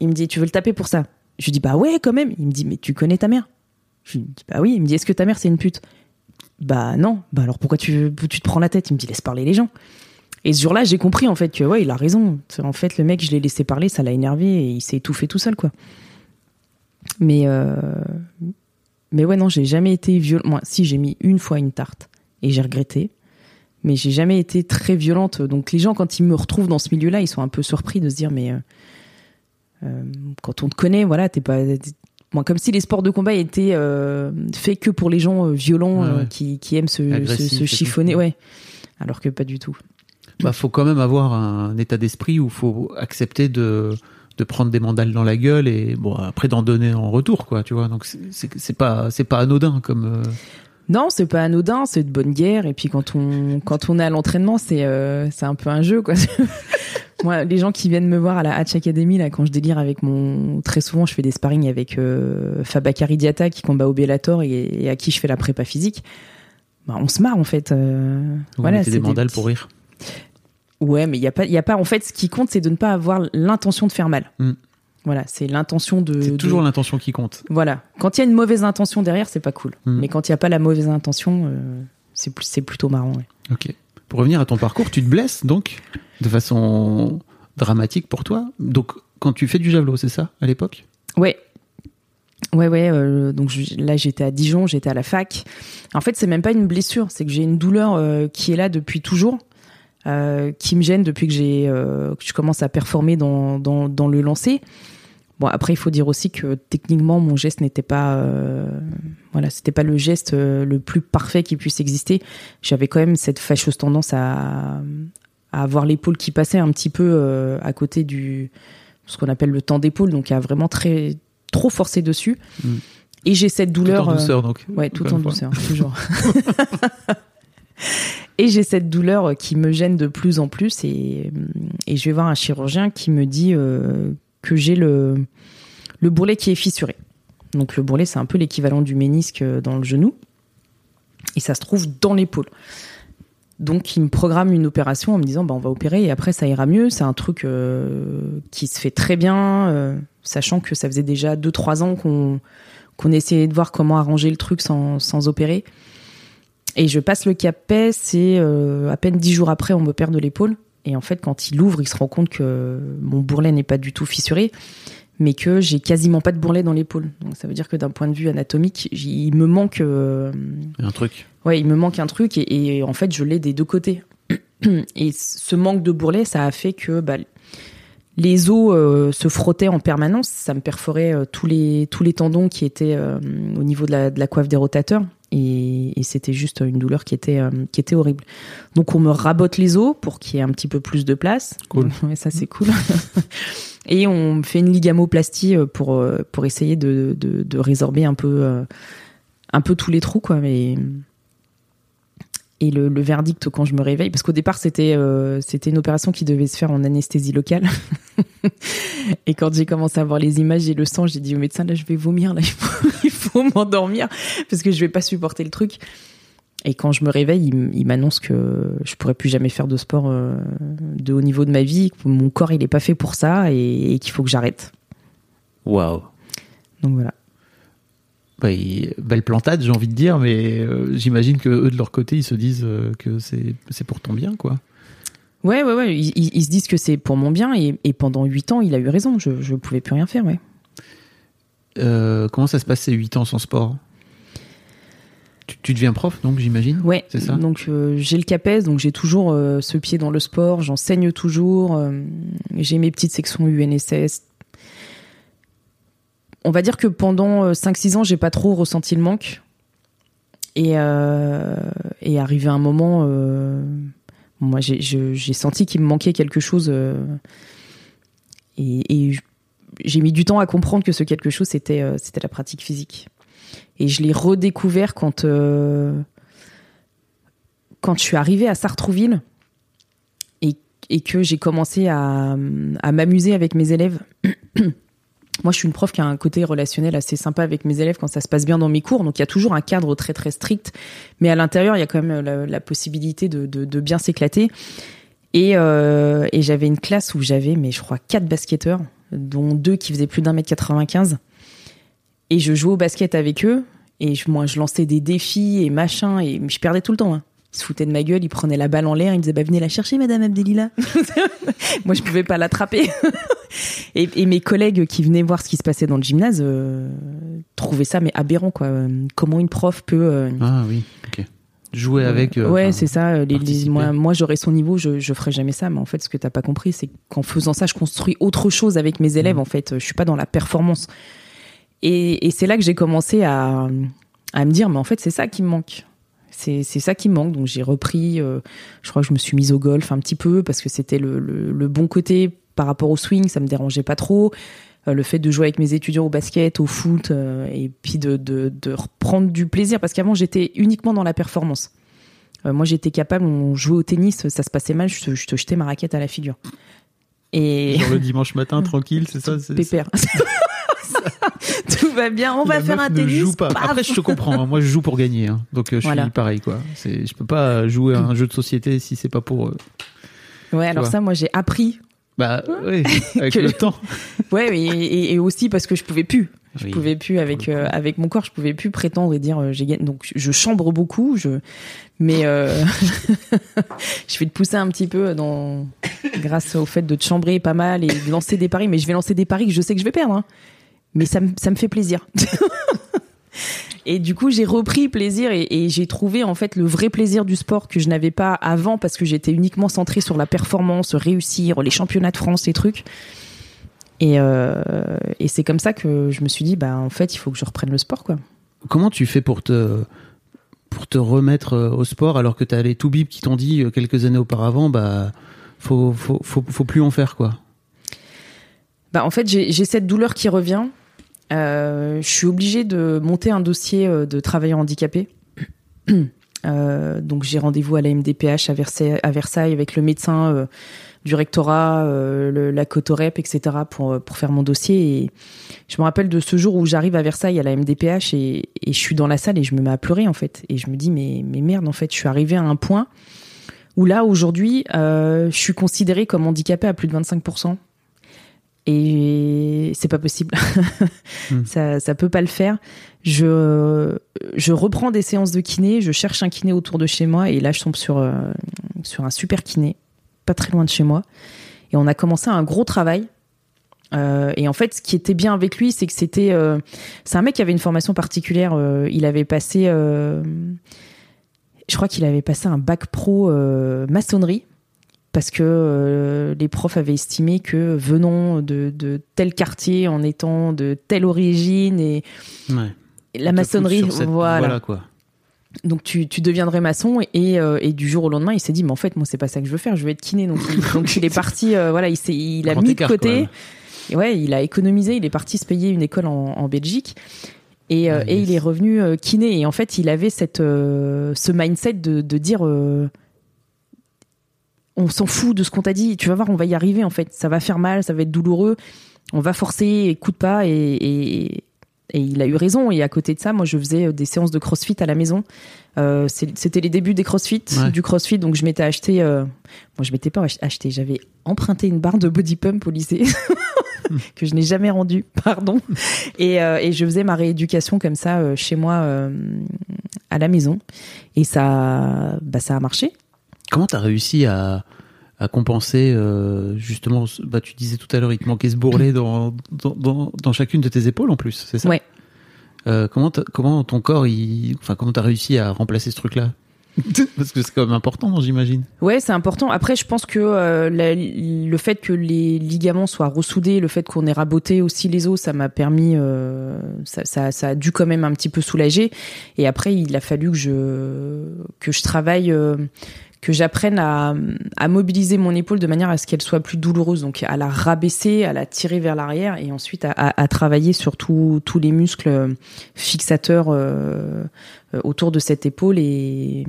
Il me dit tu veux le taper pour ça? Je lui dis bah ouais quand même. Il me dit mais tu connais ta mère? Je lui dis bah oui. Il me dit est-ce que ta mère c'est une pute? Bah non, bah alors pourquoi tu, tu te prends la tête? Il me dit laisse parler les gens. Et ce jour-là, j'ai compris en fait que ouais, il a raison. En fait, le mec, je l'ai laissé parler, ça l'a énervé et il s'est étouffé tout seul, quoi. Mais euh... mais ouais non, j'ai jamais été violente. Moi, si j'ai mis une fois une tarte et j'ai regretté, mais j'ai jamais été très violente. Donc les gens quand ils me retrouvent dans ce milieu-là, ils sont un peu surpris de se dire mais euh... Euh, quand on te connaît, voilà, t'es pas t'es... Bon, comme si les sports de combat étaient euh, faits que pour les gens euh, violents ouais, ouais. Euh, qui, qui aiment se, se, se chiffonner. Ouais. Alors que pas du tout. bah, faut quand même avoir un état d'esprit où faut accepter de de prendre des mandales dans la gueule et bon après d'en donner en retour quoi, tu vois. Donc c'est, c'est, c'est pas c'est pas anodin comme. Euh... Non, c'est pas anodin, c'est de bonne guerre. Et puis quand on quand on est à l'entraînement, c'est euh, c'est un peu un jeu quoi. Moi, les gens qui viennent me voir à la Hatch Academy, là, quand je délire avec mon... Très souvent, je fais des sparring avec euh, Fabakary Diatta, qui combat au Bellator et, et à qui je fais la prépa physique. Bah, on se marre, en fait. Euh... On voilà, mettait des mandales des petits... pour rire. Ouais, mais il n'y a, a pas... En fait, ce qui compte, c'est de ne pas avoir l'intention de faire mal. Mm. Voilà, c'est l'intention de... C'est toujours de... l'intention qui compte. Voilà. Quand il y a une mauvaise intention derrière, c'est pas cool. Mm. Mais quand il n'y a pas la mauvaise intention, euh, c'est, plus, c'est plutôt marrant, ouais. Ok. Pour revenir à ton parcours, tu te blesses donc de façon dramatique pour toi. Donc quand tu fais du javelot, c'est ça à l'époque ? Ouais, ouais, ouais. Euh, donc je, là j'étais à Dijon, j'étais à la fac. En fait, c'est même pas une blessure, c'est que j'ai une douleur euh, qui est là depuis toujours, euh, qui me gêne depuis que j'ai, euh, que je commence à performer dans dans, dans le lancer. Bon, après, il faut dire aussi que techniquement, mon geste n'était pas, euh, voilà, c'était pas le geste euh, le plus parfait qui puisse exister. J'avais quand même cette fâcheuse tendance à, à avoir l'épaule qui passait un petit peu euh, à côté du, ce qu'on appelle le temps d'épaule, donc à vraiment très, trop forcer dessus. Mmh. Et j'ai cette douleur. Tout en douceur, donc. Euh, ouais, tout en douceur, toujours. Et j'ai cette douleur qui me gêne de plus en plus et, et je vais voir un chirurgien qui me dit, euh, que j'ai le, le bourrelet qui est fissuré. Donc le bourrelet, c'est un peu l'équivalent du ménisque dans le genou. Et ça se trouve dans l'épaule. Donc il me programme une opération en me disant bah, on va opérer et après ça ira mieux. C'est un truc euh, qui se fait très bien, euh, sachant que ça faisait déjà deux trois ans qu'on, qu'on essayait de voir comment arranger le truc sans, sans opérer. Et je passe le capet, c'est euh, à peine dix jours après, on m'opère de l'épaule. Et en fait, quand il ouvre, il se rend compte que mon bourrelet n'est pas du tout fissuré, mais que j'ai quasiment pas de bourrelet dans l'épaule. Donc ça veut dire que d'un point de vue anatomique, il me manque... Euh... Un truc. Ouais, il me manque un truc et, et en fait, je l'ai des deux côtés. Et ce manque de bourrelet, ça a fait que bah, les os euh, se frottaient en permanence. Ça me perforait euh, tous, les, tous les tendons qui étaient euh, au niveau de la, de la coiffe des rotateurs. Et, et c'était juste une douleur qui était, euh, qui était horrible. Donc on me rabote les os pour qu'il y ait un petit peu plus de place. Cool. Ouais, ça c'est cool. Et on fait une ligamoplastie pour, pour essayer de, de, de résorber un peu, euh, un peu tous les trous, quoi. Mais... Et le, le verdict quand je me réveille, parce qu'au départ c'était, euh, c'était une opération qui devait se faire en anesthésie locale. Et quand j'ai commencé à voir les images et le sang, j'ai dit au médecin, là je vais vomir, là il faut, il faut m'endormir, parce que je vais pas supporter le truc. Et quand je me réveille, il, il m'annonce que je pourrais plus jamais faire de sport euh, de haut niveau de ma vie, que mon corps il est pas fait pour ça et, et qu'il faut que j'arrête. Waouh. Donc voilà. Bah, il, belle plantade, j'ai envie de dire, mais euh, j'imagine que eux de leur côté, ils se disent euh, que c'est c'est pour ton bien, quoi. Ouais, ouais, ouais. Ils, ils, ils se disent que c'est pour mon bien, et, et pendant huit ans, il a eu raison. Je je pouvais plus rien faire, ouais. Euh, comment ça se passe ces huit ans sans sport ? Tu, tu deviens prof, donc j'imagine. Ouais. C'est ça. Donc euh, j'ai le CAPES, donc j'ai toujours euh, ce pied dans le sport. J'enseigne toujours. Euh, j'ai mes petites sections U N S S. On va dire que pendant cinq six ans, j'ai pas trop ressenti le manque. Et, euh, et arrivé à un moment, euh, moi, j'ai, je, j'ai senti qu'il me manquait quelque chose. Euh, et, et j'ai mis du temps à comprendre que ce quelque chose, c'était, euh, c'était la pratique physique. Et je l'ai redécouvert quand, euh, quand je suis arrivée à Sartrouville et, et que j'ai commencé à, à m'amuser avec mes élèves. Moi, je suis une prof qui a un côté relationnel assez sympa avec mes élèves quand ça se passe bien dans mes cours. Donc, il y a toujours un cadre très, très strict. Mais à l'intérieur, il y a quand même la, la possibilité de, de, de bien s'éclater. Et, euh, et j'avais une classe où j'avais, mais je crois, quatre basketteurs, dont deux qui faisaient plus d'un mètre quatre-vingt-quinze. Et je jouais au basket avec eux. Et je, moi, je lançais des défis et machin. Et je perdais tout le temps, hein. Ils se foutaient de ma gueule, ils prenaient la balle en l'air, ils me disaient bah, « Venez la chercher, Madame Abdelila !» Moi, je pouvais pas l'attraper. et, et mes collègues qui venaient voir ce qui se passait dans le gymnase euh, trouvaient ça mais aberrant, quoi. Comment une prof peut... Euh, ah oui, ok. Jouer euh, avec... Euh, ouais, enfin, c'est ça. Les, les, moi, moi, j'aurais son niveau, je, je ferais jamais ça. Mais en fait, ce que t'as pas compris, c'est qu'en faisant ça, je construis autre chose avec mes élèves, mmh. en fait. Je suis pas dans la performance. Et, et c'est là que j'ai commencé à, à me dire « Mais en fait, c'est ça qui me manque. » C'est, c'est ça qui me manque. Donc j'ai repris, euh, je crois que je me suis mise au golf un petit peu parce que c'était le, le, le bon côté par rapport au swing, ça me dérangeait pas trop. Euh, le fait de jouer avec mes étudiants au basket, au foot, euh, et puis de, de, de reprendre du plaisir. Parce qu'avant, j'étais uniquement dans la performance. Euh, moi, j'étais capable, on jouait au tennis, ça se passait mal, je te, je te jetais ma raquette à la figure. Et... Genre le dimanche matin, tranquille, c'est ça c'est, Pépère. C'est... Tout va bien, on va faire un tennis. Je joue pas. Après, je te comprends. Hein. Moi, je joue pour gagner. Hein. Donc, je voilà. suis pareil, quoi. C'est, je peux pas jouer à un jeu de société si c'est pas pour. Euh... Ouais, tu alors vois. Ça, moi, j'ai appris. Bah, oui, avec le temps. Ouais, et, et, et aussi parce que je pouvais plus. Je oui, pouvais plus avec euh, avec mon corps, je pouvais plus prétendre et dire euh, j'ai gagné. Donc, je chambre beaucoup. Je, mais euh... je vais te pousser un petit peu dans grâce au fait de te chambrer pas mal et de lancer des paris. Mais je vais lancer des paris que je sais que je vais perdre. Hein. Mais ça me, ça me fait plaisir. Et du coup, j'ai repris plaisir et, et j'ai trouvé en fait le vrai plaisir du sport que je n'avais pas avant parce que j'étais uniquement centrée sur la performance, réussir, les championnats de France, les trucs. Et, euh, et c'est comme ça que je me suis dit, bah, en fait, il faut que je reprenne le sport, quoi. Comment tu fais pour te, pour te remettre au sport alors que tu as les toubibs qui t'ont dit quelques années auparavant, bah, faut, faut, faut, faut plus en faire, quoi. Bah, en fait, j'ai, j'ai cette douleur qui revient. Euh, je suis obligée de monter un dossier de travailleurs handicapés. Euh, donc j'ai rendez-vous à la M D P H à Versailles, à Versailles avec le médecin euh, du rectorat, euh, le, la Cotorep, et cetera pour, pour faire mon dossier. Et je me rappelle de ce jour où j'arrive à Versailles à la M D P H et, et je suis dans la salle et je me mets à pleurer en fait. Et je me dis mais, mais merde en fait, je suis arrivée à un point où là aujourd'hui euh, je suis considérée comme handicapée à plus de vingt-cinq pour cent. Et c'est pas possible. mmh. ça, ça peut pas le faire. Je, je reprends des séances de kiné, je cherche un kiné autour de chez moi et là je tombe sur, euh, sur un super kiné, pas très loin de chez moi. Et on a commencé un gros travail. Euh, et en fait, ce qui était bien avec lui, c'est que c'était. Euh, c'est un mec qui avait une formation particulière. Euh, il avait passé. Euh, je crois qu'il avait passé un bac pro euh, maçonnerie. Parce que euh, les profs avaient estimé que venant de, de tel quartier, en étant de telle origine, et, ouais. et la maçonnerie, cette... voilà. voilà quoi. Donc tu, tu deviendrais maçon, et, euh, et du jour au lendemain, il s'est dit, mais en fait, moi, c'est pas ça que je veux faire, je veux être kiné. Donc il, donc, il est parti, euh, voilà, il, s'est, il a Grand mis écart, de côté, et ouais, il a économisé, il est parti se payer une école en, en Belgique, et, euh, ah, yes. et il est revenu euh, kiné. Et en fait, il avait cette, euh, ce mindset de, de dire... Euh, on s'en fout de ce qu'on t'a dit, tu vas voir, on va y arriver en fait, ça va faire mal, ça va être douloureux, on va forcer, écoute pas, et, et, et il a eu raison. Et à côté de ça, moi je faisais des séances de crossfit à la maison, euh, c'était les débuts des crossfit, ouais. du crossfit, donc je m'étais acheté, euh... bon je m'étais pas acheté, j'avais emprunté une barre de body pump au lycée, que je n'ai jamais rendue, pardon, et, euh, et je faisais ma rééducation comme ça euh, chez moi euh, à la maison, et ça, bah, ça a marché. Comment t'as réussi à, à compenser, euh, justement, bah, tu disais tout à l'heure, il te manquait ce bourrelet dans, dans, dans, dans chacune de tes épaules en plus, c'est ça ? Ouais. Euh, comment, comment ton corps, il, enfin, comment t'as réussi à remplacer ce truc-là ? Parce que c'est quand même important, j'imagine. Ouais, c'est important. Après, je pense que euh, la, le fait que les ligaments soient ressoudés, le fait qu'on ait raboté aussi les os, ça m'a permis, euh, ça, ça, ça a dû quand même un petit peu soulager. Et après, il a fallu que je, que je travaille... Euh, que j'apprenne à, à mobiliser mon épaule de manière à ce qu'elle soit plus douloureuse, donc à la rabaisser, à la tirer vers l'arrière, et ensuite à, à, à travailler sur tous les muscles fixateurs euh, autour de cette épaule. Et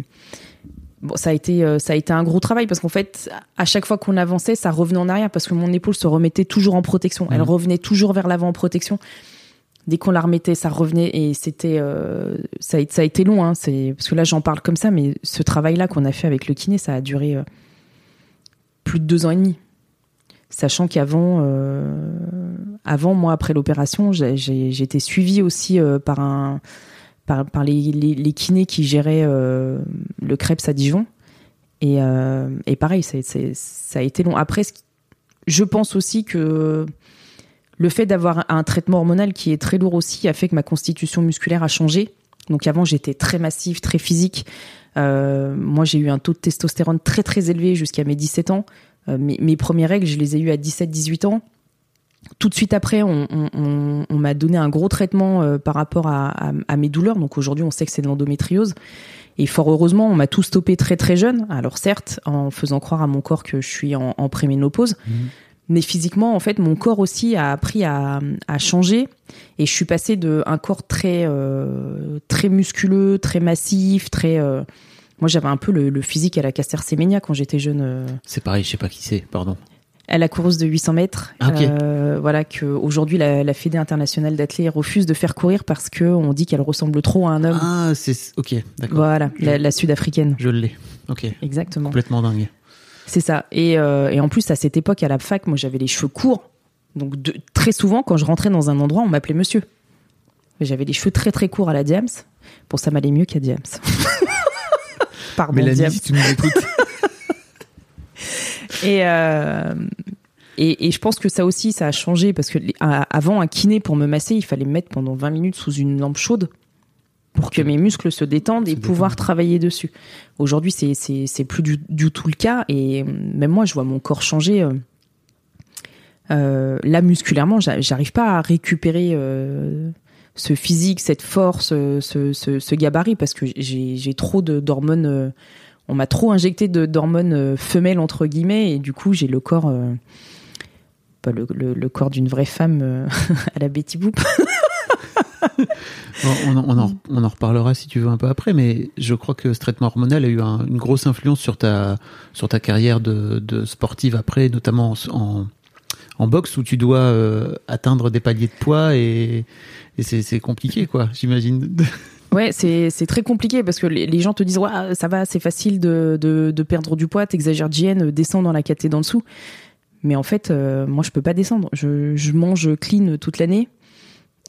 bon, ça a été ça a été un gros travail parce qu'en fait, à chaque fois qu'on avançait, ça revenait en arrière parce que mon épaule se remettait toujours en protection. Elle revenait toujours vers l'avant en protection. Dès qu'on la remettait, ça revenait, et c'était euh, ça, a, ça a été long, hein, c'est, parce que là j'en parle comme ça, mais ce travail-là qu'on a fait avec le kiné, ça a duré euh, plus de deux ans et demi. Sachant qu'avant, euh, avant moi, après l'opération, j'ai, j'ai, j'étais suivie aussi euh, par, un, par, par les, les, les kinés qui géraient euh, le Creps à Dijon, et, euh, et pareil, c'est, c'est, ça a été long. Après, je pense aussi que... Le fait d'avoir un traitement hormonal qui est très lourd aussi a fait que ma constitution musculaire a changé. Donc avant, j'étais très massive, très physique. Euh, moi, j'ai eu un taux de testostérone très, très élevé jusqu'à mes dix-sept ans. Euh, mes, mes premières règles, je les ai eues à dix-sept dix-huit ans. Tout de suite après, on, on, on, on m'a donné un gros traitement euh, par rapport à, à, à mes douleurs. Donc aujourd'hui, on sait que c'est de l'endométriose. Et fort heureusement, on m'a tout stoppé très très jeune. Alors certes, en faisant croire à mon corps que je suis en, en préménopause, mmh. mais physiquement, en fait, mon corps aussi a appris à, à changer. Et je suis passée d'un corps très, euh, très musculeux, très massif, très... Euh, moi, j'avais un peu le, le physique à la Caster Semenya quand j'étais jeune. C'est pareil, je sais pas qui c'est, pardon. À la coureuse de huit cents mètres, ah, okay. euh, voilà, qu'aujourd'hui la, la Fédé internationale d'athlètes refuse de faire courir parce qu'on dit qu'elle ressemble trop à un homme. Ah, c'est... Ok, d'accord. Voilà, je... la, la sud-africaine. Je l'ai, ok. Exactement. Complètement dingue. C'est ça. Et, euh, et en plus, à cette époque, à la fac, moi, j'avais les cheveux courts. Donc, de, très souvent, quand je rentrais dans un endroit, on m'appelait monsieur. J'avais les cheveux très très courts à la Diams. Bon, ça m'allait mieux qu'à Diams. Pardon, Mélanie, Diams. Si tu nous écoutes... Et, euh, et, et je pense que ça aussi, ça a changé parce que avant un kiné pour me masser, il fallait me mettre pendant vingt minutes sous une lampe chaude pour que mes muscles se détendent et pouvoir travailler dessus. Aujourd'hui, c'est, c'est, c'est plus du, du tout le cas et même moi, je vois mon corps changer. Euh, là, musculairement, j'arrive pas à récupérer euh, ce physique, cette force, ce, ce, ce gabarit parce que j'ai, j'ai trop de, d'hormones. Euh, On m'a trop injecté de, d'hormones femelles, entre guillemets, et du coup, j'ai le corps, euh, pas le, le, le corps d'une vraie femme euh, à la Betty Boop. Bon, on, on, en, on en reparlera si tu veux un peu après, mais je crois que ce traitement hormonal a eu un, une grosse influence sur ta, sur ta carrière de, de sportive après, notamment en, en, en boxe, où tu dois euh, atteindre des paliers de poids, et, et c'est, c'est compliqué, quoi, j'imagine. Ouais, c'est, c'est très compliqué parce que les, les gens te disent, ouais, ça va, c'est facile de, de, de perdre du poids, t'exagères, Djenn, descends dans la caté d'en dessous. Mais en fait, euh, moi, je peux pas descendre. Je, je mange clean toute l'année.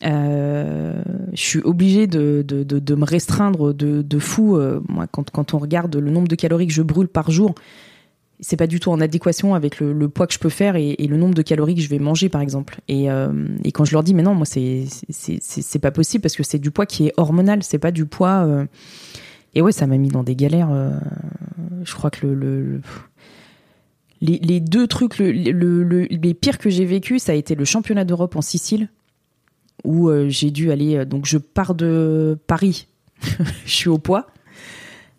Euh, je suis obligée de, de, de, de me restreindre de, de fou. Moi, quand, quand on regarde le nombre de calories que je brûle par jour, c'est pas du tout en adéquation avec le, le poids que je peux faire et, et le nombre de calories que je vais manger, par exemple. Et, euh, et quand je leur dis, mais non, moi, c'est, c'est, c'est, c'est pas possible parce que c'est du poids qui est hormonal, c'est pas du poids. Euh... Et ouais, ça m'a mis dans des galères. Euh... Je crois que le, le, le... Les, les deux trucs, le, le, le, les pires que j'ai vécu, ça a été le championnat d'Europe en Sicile où euh, j'ai dû aller. Donc, je pars de Paris, je suis au poids.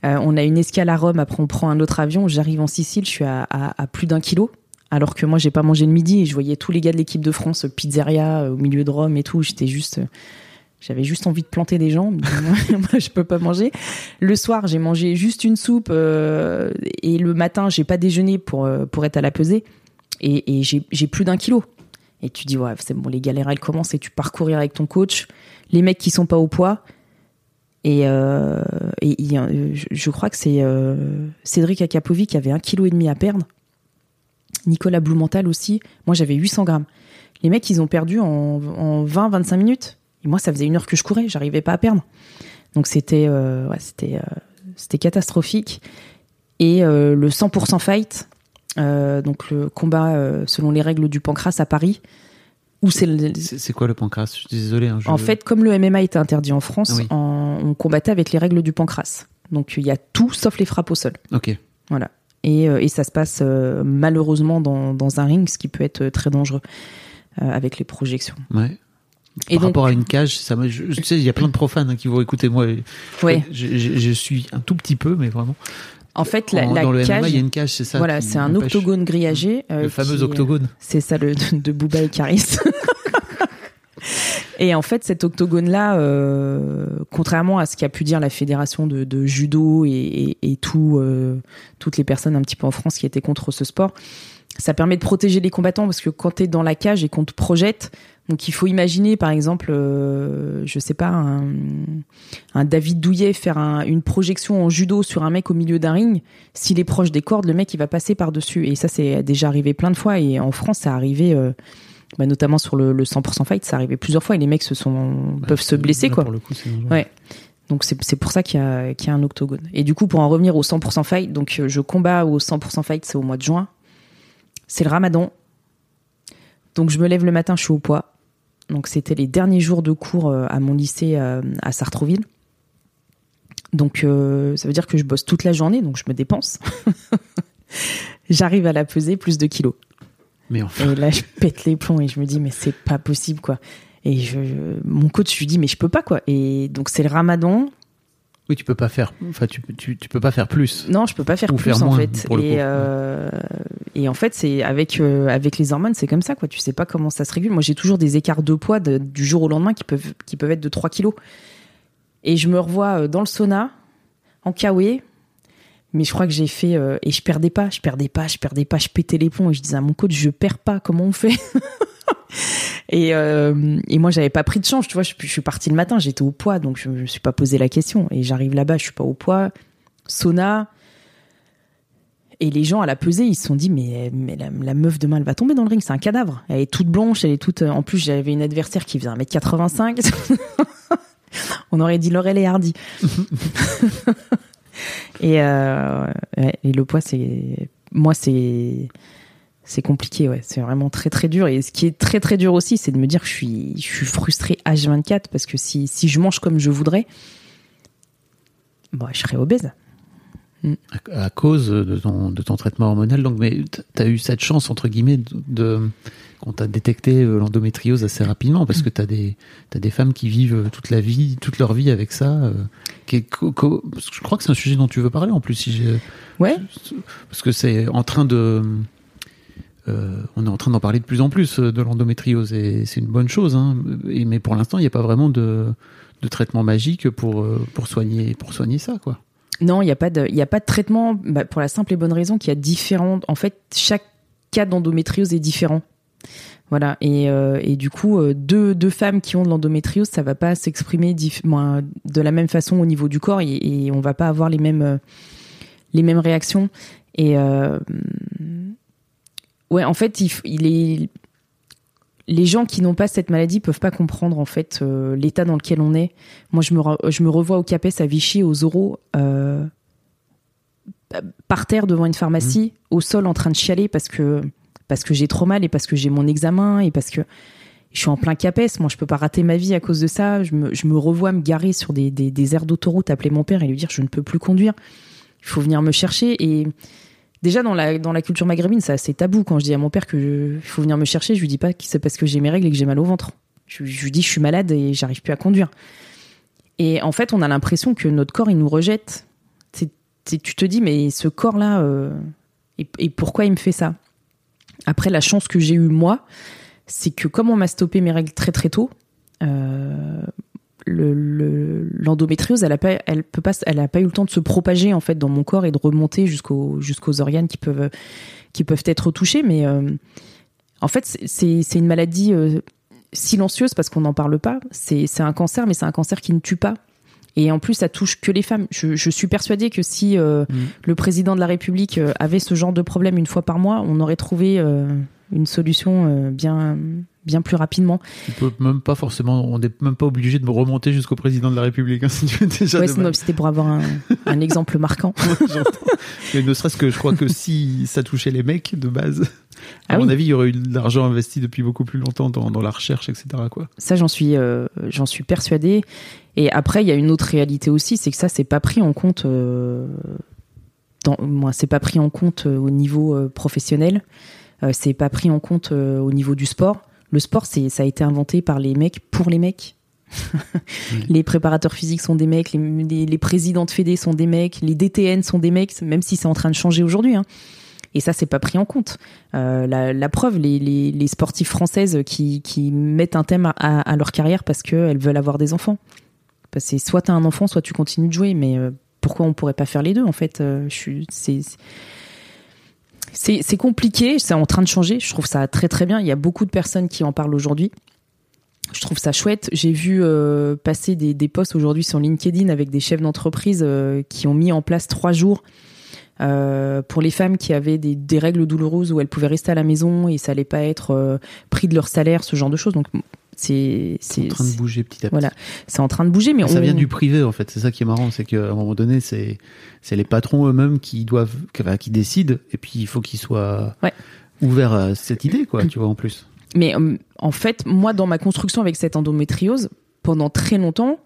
Euh, on a une escale à Rome, après on prend un autre avion, j'arrive en Sicile, je suis à, à, à plus d'un kilo, alors que moi j'ai pas mangé le midi et je voyais tous les gars de l'équipe de France, pizzeria au milieu de Rome et tout, j'étais juste, j'avais juste envie de planter des gens, moi, moi je peux pas manger. Le soir j'ai mangé juste une soupe euh, et le matin j'ai pas déjeuné pour, pour être à la pesée et, et j'ai, j'ai plus d'un kilo. Et tu dis ouais c'est bon, les galères elles commencent et tu pars courir avec ton coach, les mecs qui sont pas au poids. Et, euh, et je crois que c'est euh, Cédric Akapovic qui avait un kilo et demi à perdre. Nicolas Blumenthal aussi. Moi, j'avais huit cents grammes. Les mecs, ils ont perdu en, en vingt à vingt-cinq minutes. Et moi, ça faisait une heure que je courais. J'arrivais pas à perdre. Donc, c'était, euh, ouais, c'était, euh, c'était catastrophique. Et euh, le cent pour cent fight, euh, donc le combat euh, selon les règles du pancrace à Paris. Ou c'est, le... c'est quoi le pancrace ? Je suis désolée. Hein, je... En fait, comme le M M A était interdit en France, ah oui. en... on combattait avec les règles du pancrace. Donc, il y a tout sauf les frappes au sol. Ok. Voilà. Et, et ça se passe euh, malheureusement dans, dans un ring, ce qui peut être très dangereux euh, avec les projections. Ouais. Et Par donc... rapport à une cage, ça me... je, je sais, il y a plein de profanes hein, qui vont écouter. Moi, je, ouais. je, je, je suis un tout petit peu, mais vraiment. En fait, la, en, la dans le cage, M M A, il y a une cage, c'est ça. Voilà, c'est un octogone grillagé. Euh, le fameux qui, octogone. C'est ça, le de, de Booba et Caris. Et en fait, cet octogone-là, euh, contrairement à ce qu'a pu dire la fédération de, de judo et, et, et tout, euh, toutes les personnes un petit peu en France qui étaient contre ce sport, ça permet de protéger les combattants parce que quand t'es dans la cage et qu'on te projette, donc il faut imaginer par exemple, euh, je sais pas, un, un David Douillet faire un, une projection en judo sur un mec au milieu d'un ring. S'il est proche des cordes, le mec il va passer par-dessus. Et ça c'est déjà arrivé plein de fois. Et en France, ça arrivait, euh, bah, notamment sur le, le cent pour cent fight, ça arrivait plusieurs fois. Et les mecs se sont bah, peuvent se blesser quoi. Pour le coup, c'est ouais. Donc c'est, c'est pour ça qu'il y a, qu'il y a un octogone. Et du coup, pour en revenir au cent pour cent fight, donc je combats au cent pour cent fight, c'est au mois de juin. C'est le Ramadan. Donc, je me lève le matin, je suis au poids. Donc, c'était les derniers jours de cours à mon lycée à Sartrouville. Donc, euh, ça veut dire que je bosse toute la journée, donc je me dépense. J'arrive à la peser, plus de kilos. Mais enfin... Et là, je pète les plombs et je me dis, mais c'est pas possible, quoi. Et je, mon coach, je lui dis, mais je peux pas, quoi. Et donc, c'est le Ramadan. Oui, tu peux pas faire. Enfin, tu, tu tu peux pas faire plus. Non, je peux pas faire Ou plus faire en moins, fait. Et euh, et en fait, c'est avec euh, avec les hormones, c'est comme ça quoi. Tu sais pas comment ça se régule. Moi, j'ai toujours des écarts de poids de, du jour au lendemain qui peuvent qui peuvent être de trois kilos. Et je me revois dans le sauna en caoué. Mais je crois que j'ai fait euh, et je perdais pas, je perdais pas, je perdais pas, je pétais les plombs et je disais à mon coach, je perds pas. Comment on fait? Et, euh, et moi, j'avais pas pris de change, tu vois. Je, je suis partie le matin, j'étais au poids, donc je me suis pas posé la question. Et j'arrive là-bas, je suis pas au poids. Sauna. Et les gens à la pesée, ils se sont dit, mais, mais la, la meuf demain, elle va tomber dans le ring, c'est un cadavre. Elle est toute blanche, elle est toute. En plus, j'avais une adversaire qui faisait un mètre quatre-vingt-cinq. On aurait dit Laurel et Hardy. Et, euh, ouais, et le poids, c'est. Moi, c'est. C'est compliqué, ouais. C'est vraiment très, très dur. Et ce qui est très, très dur aussi, c'est de me dire que je suis, je suis frustrée H vingt-quatre parce que si, si je mange comme je voudrais, bah, je serais obèse. Mm. À, à cause de ton, de ton traitement hormonal, donc, mais t'as eu cette chance, entre guillemets, de, de qu'on t'a détecté l'endométriose assez rapidement parce que t'as des, t'as des femmes qui vivent toute la vie, toute leur vie avec ça. Euh, qui est co- co- parce que je crois que c'est un sujet dont tu veux parler, en plus. Si j'ai, ouais. Parce que c'est en train de... Euh, on est en train d'en parler de plus en plus de l'endométriose et c'est une bonne chose, hein. Et, mais pour l'instant, il n'y a pas vraiment de, de traitement magique pour, pour, soigner, pour soigner ça, quoi. Non, il n'y a, a pas de traitement bah, pour la simple et bonne raison qu'il y a différents... En fait, chaque cas d'endométriose est différent. Voilà. Et, euh, et du coup, deux, deux femmes qui ont de l'endométriose, ça ne va pas s'exprimer dif... bon, de la même façon au niveau du corps et, et on ne va pas avoir les mêmes, les mêmes réactions. Et... Euh... Ouais, en fait, il, il est... les gens qui n'ont pas cette maladie peuvent pas comprendre en fait euh, l'état dans lequel on est. Moi, je me, re... je me revois au Capes, à Vichy, aux oraux, euh... par terre devant une pharmacie, mmh. au sol en train de chialer parce que parce que j'ai trop mal et parce que j'ai mon examen et parce que je suis en plein Capes. Moi, je peux pas rater ma vie à cause de ça. Je me, je me revois me garer sur des, des, des aires d'autoroute, appeler mon père et lui dire je ne peux plus conduire. Il faut venir me chercher et déjà, dans la, dans la culture maghrébine, c'est assez tabou. Quand je dis à mon père qu'il faut venir me chercher, je lui dis pas que c'est parce que j'ai mes règles et que j'ai mal au ventre. Je, je lui dis je suis malade et j'arrive plus à conduire. Et en fait, on a l'impression que notre corps, il nous rejette. C'est, c'est, tu te dis, mais ce corps-là, euh, et, et pourquoi il me fait ça? Après, la chance que j'ai eue, moi, c'est que comme on m'a stoppé mes règles très très tôt, euh, le, le, l'endométriose, elle n'a pas, elle peut pas, elle a pas eu le temps de se propager en fait dans mon corps et de remonter jusqu'aux, jusqu'aux organes qui peuvent, qui peuvent être touchés. Mais euh, en fait, c'est, c'est, c'est une maladie euh, silencieuse parce qu'on n'en parle pas. C'est, c'est un cancer, mais c'est un cancer qui ne tue pas. Et en plus, ça touche que les femmes. Je, je suis persuadée que si euh, mmh. le président de la République avait ce genre de problème une fois par mois, on aurait trouvé euh, une solution euh, bien... bien plus rapidement. Tu peux même pas forcément, on n'est même pas obligé de remonter jusqu'au président de la République. Hein, si tu veux déjà ouais, sinon, c'était pour avoir un, un exemple marquant. Ouais, mais ne serait-ce que je crois que si ça touchait les mecs de base, ah à oui. mon avis, il y aurait eu de l'argent investi depuis beaucoup plus longtemps dans, dans la recherche, et cetera. Quoi. Ça, j'en suis, euh, j'en suis persuadée. Et après, il y a une autre réalité aussi, c'est que ça, c'est pas pris en compte. Euh, dans, moi, c'est pas pris en compte euh, au niveau euh, professionnel. Euh, c'est pas pris en compte euh, au niveau du sport. Le sport, c'est, ça a été inventé par les mecs pour les mecs. Oui. Les préparateurs physiques sont des mecs, les, les, les présidents de fédé sont des mecs, les D T N sont des mecs, même si c'est en train de changer aujourd'hui. Hein. Et ça, c'est pas pris en compte. Euh, la, la preuve, les, les, les sportifs françaises qui, qui mettent un thème à, à, à leur carrière parce qu'elles veulent avoir des enfants. Parce que soit t'as un enfant, soit tu continues de jouer. Mais euh, pourquoi on pourrait pas faire les deux, en fait euh, je suis, c'est, c'est... C'est, c'est compliqué, c'est en train de changer. Je trouve ça très très bien. Il y a beaucoup de personnes qui en parlent aujourd'hui. Je trouve ça chouette. J'ai vu euh, passer des, des posts aujourd'hui sur LinkedIn avec des chefs d'entreprise euh, qui ont mis en place trois jours euh, pour les femmes qui avaient des, des règles douloureuses où elles pouvaient rester à la maison et ça allait pas être euh, pris de leur salaire, ce genre de choses. Donc c'est, c'est, c'est en train c'est, de bouger petit à petit. Voilà, c'est en train de bouger, mais, mais on... ça vient du privé en fait. C'est ça qui est marrant, c'est qu'à un moment donné, c'est c'est les patrons eux-mêmes qui doivent, qui, qui décident, et puis il faut qu'ils soient ouais. ouverts à cette idée, quoi. Tu vois en plus. Mais euh, en fait, moi, dans ma construction avec cette endométriose, pendant très longtemps,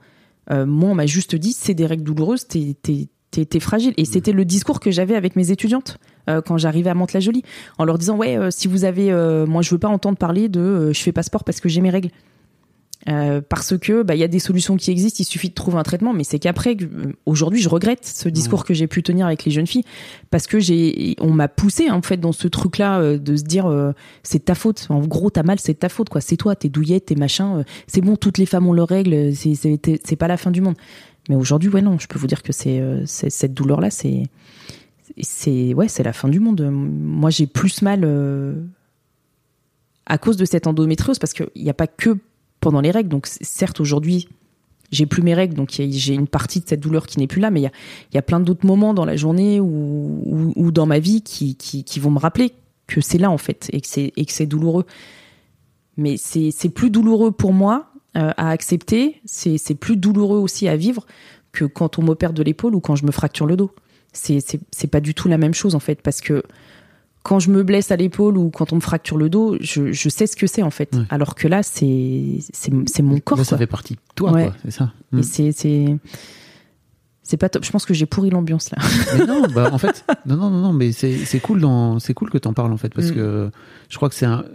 euh, moi, on m'a juste dit, c'est des règles douloureuses, t'es t'es t'es, t'es fragile, et mmh. c'était le discours que j'avais avec mes étudiantes. Euh, quand j'arrivais à Mantes-la-Jolie, en leur disant ouais, euh, si vous avez, euh, moi je veux pas entendre parler de, euh, je fais pas sport parce que j'ai mes règles. Euh, parce que bah il y a des solutions qui existent, il suffit de trouver un traitement, mais c'est qu'après aujourd'hui je regrette ce discours que j'ai pu tenir avec les jeunes filles parce que j'ai on m'a poussée en fait dans ce truc là euh, de se dire euh, c'est ta faute, en gros t'as mal, c'est ta faute quoi, c'est toi, t'es douillette, t'es machin, euh, c'est bon, toutes les femmes ont leurs règles, c'est c'est c'est pas la fin du monde. Mais aujourd'hui ouais non, je peux vous dire que c'est, euh, c'est cette douleur là c'est c'est ouais c'est la fin du monde. Moi j'ai plus mal euh, à cause de cette endométriose parce que il y a pas que pendant les règles, donc certes aujourd'hui j'ai plus mes règles, donc j'ai une partie de cette douleur qui n'est plus là, mais il y a, y a plein d'autres moments dans la journée ou, ou, ou dans ma vie qui, qui, qui vont me rappeler que c'est là en fait et que c'est, et que c'est douloureux. Mais c'est, c'est plus douloureux pour moi euh, à accepter, c'est, c'est plus douloureux aussi à vivre que quand on m'opère de l'épaule ou quand je me fracture le dos. C'est, c'est, c'est pas du tout la même chose en fait, parce que quand je me blesse à l'épaule ou quand on me fracture le dos, je, je sais ce que c'est en fait. Ouais. Alors que là, c'est, c'est, c'est mon corps. Là, ça quoi. Fait partie de toi, ouais. Quoi, c'est ça. Et mm. c'est, c'est, c'est pas top. Je pense que j'ai pourri l'ambiance là. Mais non, bah, en fait, non, non, non, non, mais c'est, c'est, cool dans, c'est cool que t'en parles en fait, parce mm. que je crois que c'est un,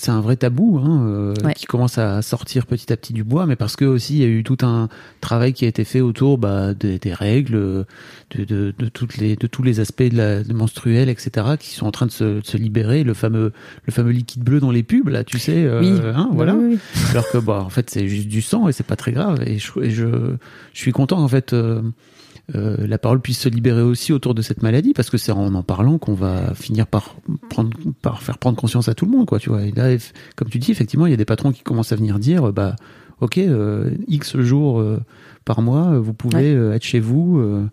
c'est un vrai tabou hein, euh, ouais. qui commence à sortir petit à petit du bois, mais parce que aussi il y a eu tout un travail qui a été fait autour bah, des, des règles. De, de, de, toutes les, de tous les aspects de la, de menstruels, et cetera, qui sont en train de se, de se libérer. Le fameux, le fameux liquide bleu dans les pubs, là, tu sais. Euh, oui. Hein, voilà. Oui, oui, oui. Alors que, bah, en fait, c'est juste du sang et c'est pas très grave. Et je, et je, je suis content, en fait, euh, euh, la parole puisse se libérer aussi autour de cette maladie, parce que c'est en en parlant qu'on va finir par, prendre, par faire prendre conscience à tout le monde, quoi, tu vois. Et là, comme tu dis, effectivement, il y a des patrons qui commencent à venir dire, bah, ok, euh, X jours euh, par mois, vous pouvez ouais. euh, être chez vous. Euh,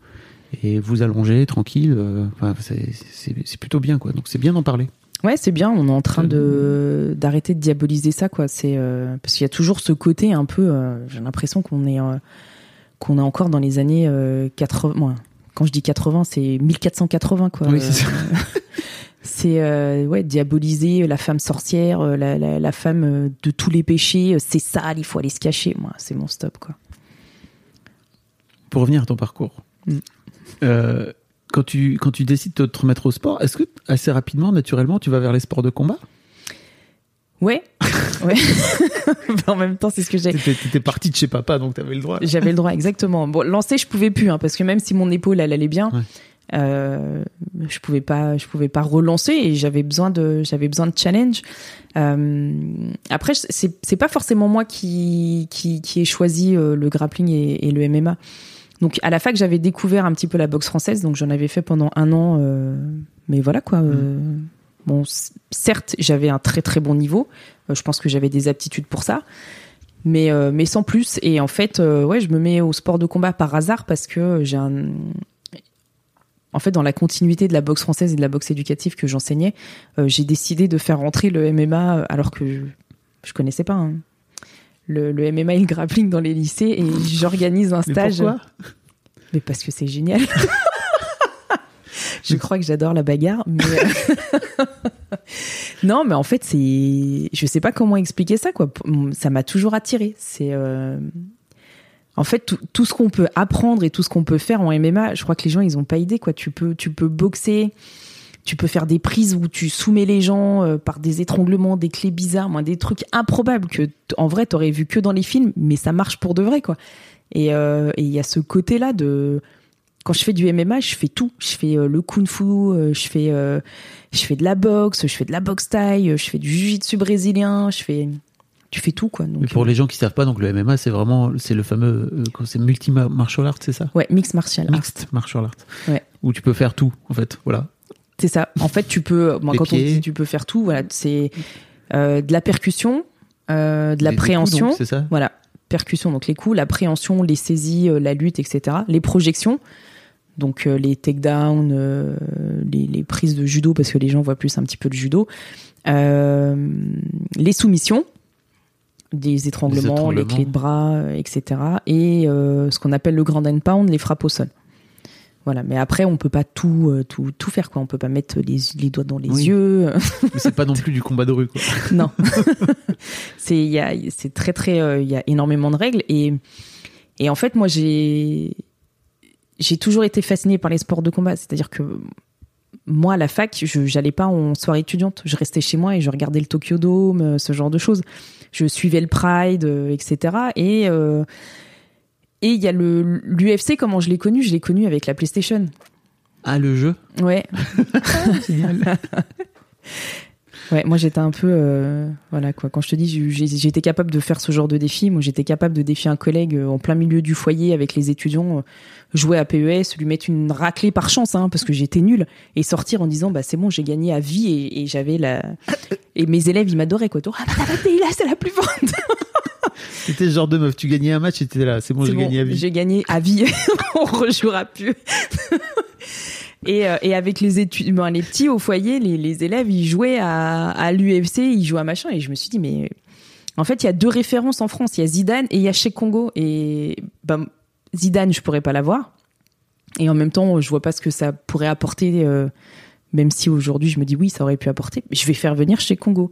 Et vous allonger tranquille, euh, enfin, c'est, c'est, c'est plutôt bien quoi. Donc c'est bien d'en parler. Ouais, c'est bien. On est en train de d'arrêter de diaboliser ça quoi. C'est euh, parce qu'il y a toujours ce côté un peu. Euh, j'ai l'impression qu'on est euh, qu'on est encore dans les années euh, quatre-vingts. Bon, quand je dis quatre-vingts, c'est mille quatre cent quatre-vingts quoi. Oui, c'est ça. C'est euh, ouais diaboliser la femme sorcière, la, la, la femme de tous les péchés. C'est sale, il faut aller se cacher. Moi, c'est mon stop quoi. Pour revenir à ton parcours. Mm. Euh, quand tu quand tu décides de te remettre au sport, est-ce que assez rapidement, naturellement, tu vas vers les sports de combat ? Ouais, ouais. En même temps, c'est ce que j'ai. T'étais, t'étais partie de chez papa, donc t'avais le droit. J'avais le droit, exactement. Bon, lancer, je pouvais plus, hein, parce que même si mon épaule elle allait bien, ouais. euh, je pouvais pas, je pouvais pas relancer et j'avais besoin de, j'avais besoin de challenge. Euh, après, c'est c'est pas forcément moi qui qui qui ai choisi le grappling et, et le M M A. Donc à la fac j'avais découvert un petit peu la boxe française, donc j'en avais fait pendant un an, euh, mais voilà quoi. Euh, mmh. Bon, c- certes j'avais un très très bon niveau, euh, je pense que j'avais des aptitudes pour ça, mais euh, mais sans plus. Et en fait, euh, ouais, je me mets au sport de combat par hasard parce que j'ai un, en fait dans la continuité de la boxe française et de la boxe éducative que j'enseignais, euh, j'ai décidé de faire rentrer le M M A alors que je, je connaissais pas. Hein. Le, le M M A et le grappling dans les lycées et j'organise un stage. Mais pourquoi ? Mais parce que c'est génial. Je crois que j'adore la bagarre. Mais non, mais en fait, c'est, je sais pas comment expliquer ça, quoi. Ça m'a toujours attirée. C'est, euh... en fait, tout, tout ce qu'on peut apprendre et tout ce qu'on peut faire en M M A, je crois que les gens, ils ont pas idée, quoi. Tu peux, tu peux boxer. Tu peux faire des prises où tu soumets les gens par des étranglements, des clés bizarres, moi, des trucs improbables que, en vrai, t'aurais vu que dans les films, mais ça marche pour de vrai, quoi. Et il euh, et y a ce côté-là de... Quand je fais du M M A, je fais tout. Je fais euh, le kung-fu, euh, je, fais, euh, je fais de la boxe, je fais de la boxe thaï, je fais du jiu-jitsu brésilien, je fais... Tu fais tout, quoi. Donc, mais pour euh... les gens qui savent pas, donc le M M A, c'est vraiment... C'est le fameux... Euh, c'est multi-martial art, c'est ça ? Ouais, mixed martial art. Mixed martial art. Ouais. Où tu peux faire tout, en fait, voilà. C'est ça. En fait, tu peux, moi, quand pieds. On dit tu peux faire tout, voilà, c'est euh, de la percussion, euh, de la les préhension, coups, donc, c'est ça voilà, percussion, donc les coups, la préhension, les saisies, euh, la lutte, et cetera. Les projections, donc euh, les takedowns, euh, les, les prises de judo, parce que les gens voient plus un petit peu de judo, euh, les soumissions, des étranglements, les étranglements, les clés de bras, et cetera. Et euh, ce qu'on appelle le ground and pound, les frappes au sol. Voilà, mais après on peut pas tout euh, tout tout faire quoi, on peut pas mettre les les doigts dans les oui. yeux. Mais c'est pas non plus du combat de rue quoi. Non. c'est il y a c'est très très il euh, y a énormément de règles et et en fait moi j'ai j'ai toujours été fascinée par les sports de combat, c'est-à-dire que moi, à la fac, je n'allais pas en soirée étudiante. Je restais chez moi et je regardais le Tokyo Dome, ce genre de choses. Je suivais le Pride, et cetera. Et euh, et il y a le, l'U F C, comment je l'ai connu ? Je l'ai connu avec la PlayStation. Ah, le jeu ? Ouais. Génial. Ouais, moi j'étais un peu euh, voilà quoi. Quand je te dis j'ai, j'étais capable de faire ce genre de défi, moi j'étais capable de défier un collègue en plein milieu du foyer avec les étudiants, jouer à P E S, lui mettre une raclée par chance, hein, parce que j'étais nulle, et sortir en disant bah c'est bon, j'ai gagné à vie, et, et j'avais la et mes élèves ils m'adoraient quoi. Ah bah t'es là, c'est la plus forte. C'était ce genre de meuf, tu gagnais un match, t'étais là, c'est bon, c'est j'ai bon, gagné à vie. J'ai gagné à vie, on rejouera plus. Et, euh, et avec les études, ben, les petits au foyer, les, les élèves, ils jouaient à, à l'U F C, ils jouaient à machin. Et je me suis dit, mais en fait, il y a deux références en France. Il y a Zidane et il y a Cheick Kongo. Et ben, Zidane, je pourrais pas l'avoir. Et en même temps, je vois pas ce que ça pourrait apporter, euh, même si aujourd'hui, je me dis oui, ça aurait pu apporter. Mais je vais faire venir Cheick Kongo.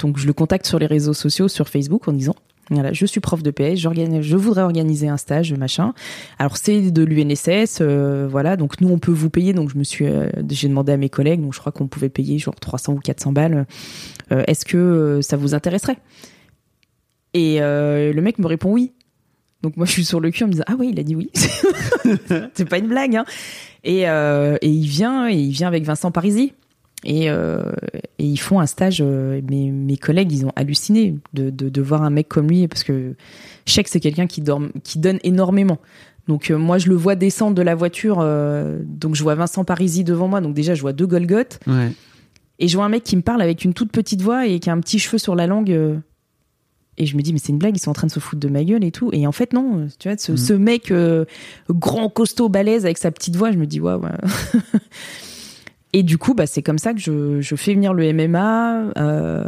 Donc, je le contacte sur les réseaux sociaux, sur Facebook, en disant voilà, je suis prof de P S, je voudrais organiser un stage, machin. Alors, c'est de l'U N S S, euh, voilà. Donc, nous, on peut vous payer. Donc, je me suis, euh, j'ai demandé à mes collègues, donc je crois qu'on pouvait payer genre trois cents ou quatre cents balles. Euh, est-ce que euh, ça vous intéresserait ? Et euh, le mec me répond oui. Donc, moi, je suis sur le cul en me disant ah ouais, il a dit oui. C'est pas une blague, hein. Et, euh, et il vient, et il vient avec Vincent Parisi. Et, euh, et ils font un stage. Euh, mes, mes collègues, ils ont halluciné de, de, de voir un mec comme lui, parce que Cheick, c'est quelqu'un qui, dorme, qui donne énormément. Donc euh, moi, je le vois descendre de la voiture. Euh, donc je vois Vincent Parisi devant moi. Donc déjà, je vois deux Golgotes. Ouais. Et je vois un mec qui me parle avec une toute petite voix et qui a un petit cheveu sur la langue. Euh, et je me dis, mais c'est une blague, ils sont en train de se foutre de ma gueule et tout. Et en fait, non. Tu vois, ce, mmh. ce mec euh, grand, costaud, balèze avec sa petite voix, je me dis, waouh. Ouais, ouais. Et du coup, bah, c'est comme ça que je, je fais venir le M M A. Euh,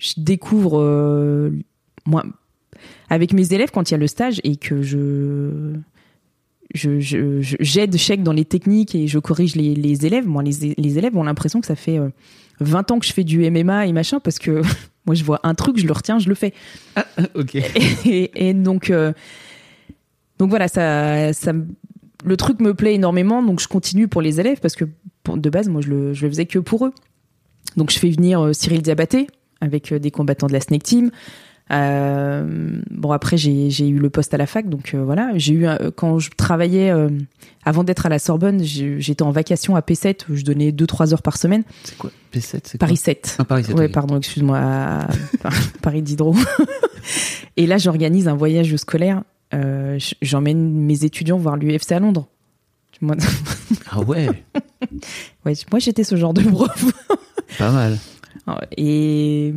je découvre, euh, moi, avec mes élèves, quand il y a le stage et que je, je, je, je j'aide Cheick dans les techniques et je corrige les, les élèves. Moi, les, les élèves ont l'impression que ça fait euh, vingt ans que je fais du M M A et machin, parce que moi, je vois un truc, je le retiens, je le fais. Ah, ok. Et, et, et donc, euh, donc voilà, ça, ça, le truc me plaît énormément, donc je continue pour les élèves parce que. De base, moi, je le, je le faisais que pour eux. Donc, je fais venir Cyril Diabaté avec des combattants de la Snake Team. Euh, bon, après, j'ai, j'ai eu le poste à la fac. Donc, euh, voilà. J'ai eu, un, quand je travaillais, euh, avant d'être à la Sorbonne, j'étais en vacation à P sept où je donnais deux trois heures par semaine. C'est quoi P sept c'est Paris quoi sept. Ah, Paris sept. Ouais, oui. Pardon, excuse-moi. À... Paris Diderot. Et là, j'organise un voyage scolaire. Euh, j'emmène mes étudiants voir l'U F C à Londres. Moi... Ah ouais. Ouais, moi j'étais ce genre de prof. Pas mal. Et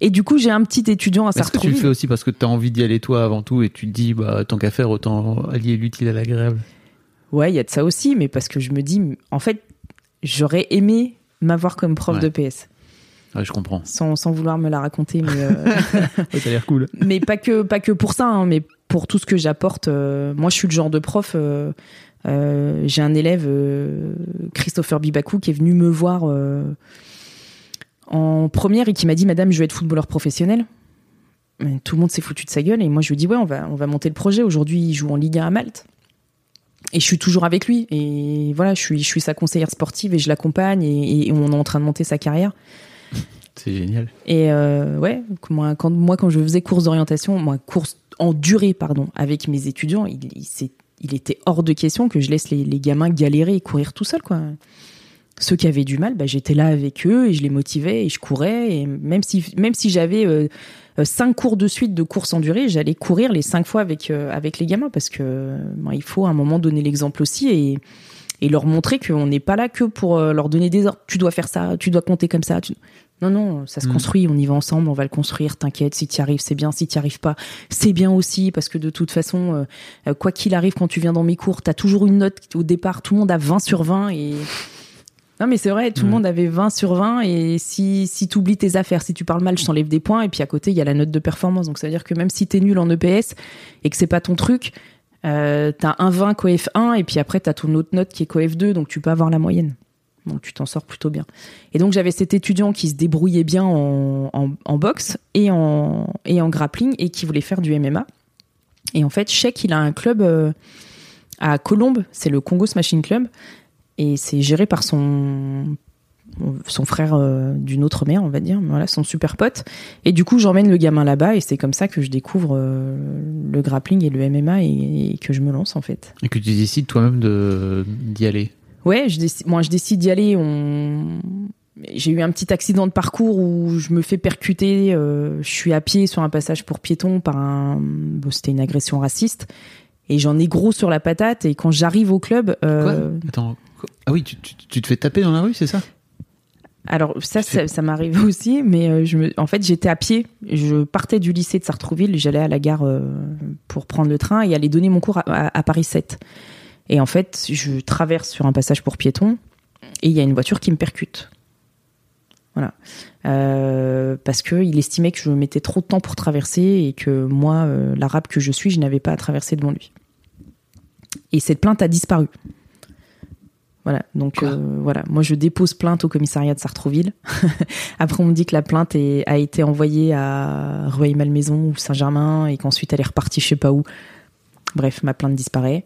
et du coup j'ai un petit étudiant à Sartrouville. Est-ce que tu le fais aussi parce que t'as envie d'y aller toi avant tout et tu te dis bah tant qu'à faire autant allier l'utile à l'agréable. Ouais, il y a de ça aussi, mais parce que je me dis en fait j'aurais aimé m'avoir comme prof ouais. de P S. Ouais, je comprends. Sans sans vouloir me la raconter, mais euh... ouais, ça a l'air cool. Mais pas que pas que pour ça, hein, mais pour tout ce que j'apporte. Euh... Moi je suis le genre de prof. Euh... Euh, j'ai un élève, euh, Christopher Bibakou, qui est venu me voir euh, en première et qui m'a dit « Madame, je veux être footballeur professionnel ». Tout le monde s'est foutu de sa gueule et moi je lui ai dit « Ouais, on va, on va monter le projet. Aujourd'hui, il joue en Ligue un à Malte ». Et je suis toujours avec lui. Et voilà, je suis, je suis sa conseillère sportive et je l'accompagne et, et on est en train de monter sa carrière. C'est génial. Et euh, ouais, moi quand, moi, quand je faisais course d'orientation, moi, course en durée, pardon, avec mes étudiants, il, il s'est il était hors de question que je laisse les, les gamins galérer et courir tout seuls, quoi. Ceux qui avaient du mal, bah, j'étais là avec eux et je les motivais et je courais. Et même si, même si j'avais euh, cinq cours de suite de course en durée, j'allais courir les cinq fois avec, euh, avec les gamins parce que bah, il faut à un moment donner l'exemple aussi et, et leur montrer qu'on n'est pas là que pour euh, leur donner des ordres. Tu dois faire ça, tu dois compter comme ça. Tu... Non, non, ça se mmh. construit, on y va ensemble, on va le construire, t'inquiète, si t'y arrives, c'est bien, si t'y arrives pas, c'est bien aussi, parce que de toute façon, euh, quoi qu'il arrive, quand tu viens dans mes cours, t'as toujours une note au départ, tout le monde a vingt sur vingt, et... Non, mais c'est vrai, tout mmh. le monde avait vingt sur vingt, et si, si t'oublies tes affaires, si tu parles mal, je t'enlève des points, et puis à côté, il y a la note de performance, donc ça veut dire que même si t'es nul en E P S, et que c'est pas ton truc, euh, t'as un vingt C O E F un, et puis après, t'as ton autre note qui est C O E F deux, donc tu peux avoir la moyenne. Donc tu t'en sors plutôt bien. Et donc j'avais cet étudiant qui se débrouillait bien en, en, en boxe et en, et en grappling et qui voulait faire du M M A. Et en fait, Cheick, il a un club euh, à Colombes, c'est le Congo Smashing Club. et c'est géré par son son frère euh, d'une autre mère, on va dire, voilà, son super pote. Et du coup, j'emmène le gamin là-bas et c'est comme ça que je découvre euh, le grappling et le M M A et, et que je me lance, en fait. Et que tu décides toi-même de, d'y aller. Ouais, je décide, moi je décide d'y aller. On... J'ai eu un petit accident de parcours où je me fais percuter, euh, je suis à pied sur un passage pour piétons par un... Bon, c'était une agression raciste et j'en ai gros sur la patate et quand j'arrive au club... Euh... Quoi ? Attends, quoi ? Ah oui, tu, tu, tu te fais taper dans la rue, c'est ça ? Alors ça, ça, ça m'arrive aussi, mais je me... en fait j'étais à pied, je partais du lycée de Sartrouville, j'allais à la gare euh, pour prendre le train et aller donner mon cours à, à, à Paris sept. Et en fait, je traverse sur un passage pour piétons et il y a une voiture qui me percute. Voilà, euh, parce que il estimait que je mettais trop de temps pour traverser et que moi, euh, l'arabe que je suis, je n'avais pas à traverser devant lui. Et cette plainte a disparu. Voilà, donc euh, voilà, moi je dépose plainte au commissariat de Sartrouville. Après on me dit que la plainte est, a été envoyée à Rueil-Malmaison ou Saint-Germain et qu'ensuite elle est repartie je sais pas où. Bref, ma plainte disparaît.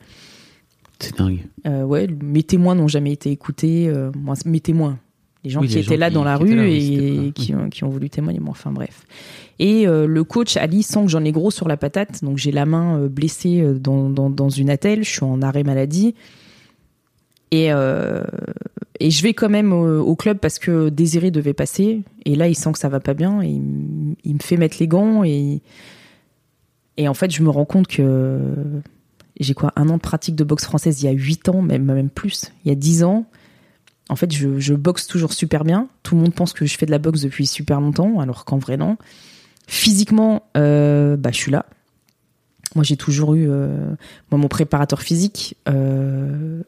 C'est dingue. Euh, ouais, mes témoins n'ont jamais été écoutés. Euh, moi, mes témoins, les gens oui, qui les étaient gens là qui, dans la rue là, et, et qui, qui ont voulu témoigner. Moi, enfin bref. Et euh, le coach Ali sent que j'en ai gros sur la patate, donc j'ai la main euh, blessée dans, dans, dans une attelle. Je suis en arrêt maladie. Et, euh, et je vais quand même au, au club parce que Désiré devait passer. Et là, il sent que ça va pas bien. Et il, il me fait mettre les gants. Et, et en fait, je me rends compte que j'ai quoi, un an de pratique de boxe française il y a huit ans, même, même plus. Il y a dix ans. En fait, je, je boxe toujours super bien. Tout le monde pense que je fais de la boxe depuis super longtemps, alors qu'en vrai, non. Physiquement, euh, bah, je suis là. Moi, j'ai toujours eu... Euh, moi, mon préparateur physique... Euh,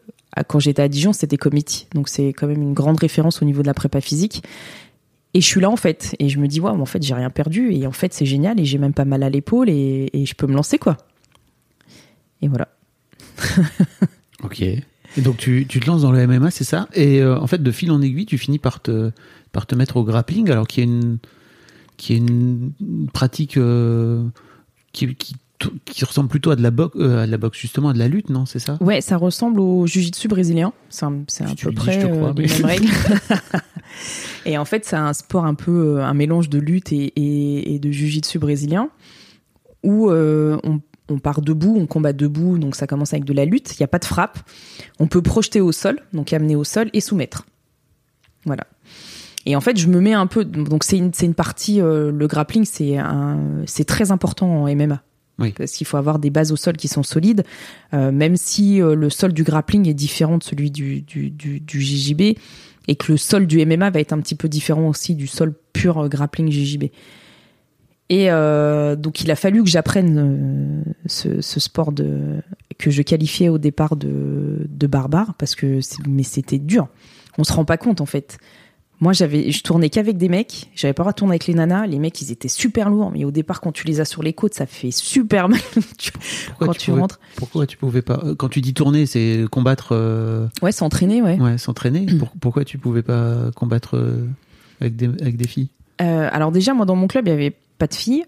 quand j'étais à Dijon, c'était Comiti, donc c'est quand même une grande référence au niveau de la prépa physique. Et je suis là en fait, et je me dis waouh, en fait j'ai rien perdu, et en fait c'est génial, et j'ai même pas mal à l'épaule, et, et je peux me lancer quoi. Et voilà. Ok. Et donc tu, tu te lances dans le M M A, c'est ça ? Et euh, en fait de fil en aiguille, tu finis par te par te mettre au grappling, alors qu'il y a une qui est une pratique euh, qui, qui qui ressemble plutôt à de la boxe, euh, à de la boxe justement, à de la lutte, non ? C'est ça ? Ouais, ça ressemble au jiu-jitsu brésilien. C'est, un, c'est à peu près euh, les mêmes règles. Et en fait, c'est un sport un peu un mélange de lutte et, et, et de jiu-jitsu brésilien, où euh, on, on part debout, on combat debout, donc ça commence avec de la lutte. Il n'y a pas de frappe. On peut projeter au sol, donc amener au sol et soumettre. Voilà. Et en fait, je me mets un peu. Donc c'est une, c'est une partie. Euh, le grappling, c'est un, c'est très important en M M A. Oui. Parce qu'il faut avoir des bases au sol qui sont solides, euh, même si euh, le sol du grappling est différent de celui du, du, du, du J J B et que le sol du M M A va être un petit peu différent aussi du sol pur euh, grappling J J B. Et euh, donc il a fallu que j'apprenne euh, ce, ce sport de, que je qualifiais au départ de, de barbare, parce que c'est, mais c'était dur. On se rend pas compte en fait. Moi, j'avais, je tournais qu'avec des mecs. J'avais pas le droit de tourner avec les nanas. Les mecs, ils étaient super lourds. Mais au départ, quand tu les as sur les côtes, ça fait super mal pourquoi quand tu, tu pouvais, rentres. Pourquoi tu pouvais pas ? Quand tu dis tourner, c'est combattre. Euh... Ouais, s'entraîner, ouais. Ouais, s'entraîner. Mmh. Pour, pourquoi tu pouvais pas combattre euh, avec des avec des filles ? euh, Alors déjà, moi, dans mon club, il y avait pas de filles.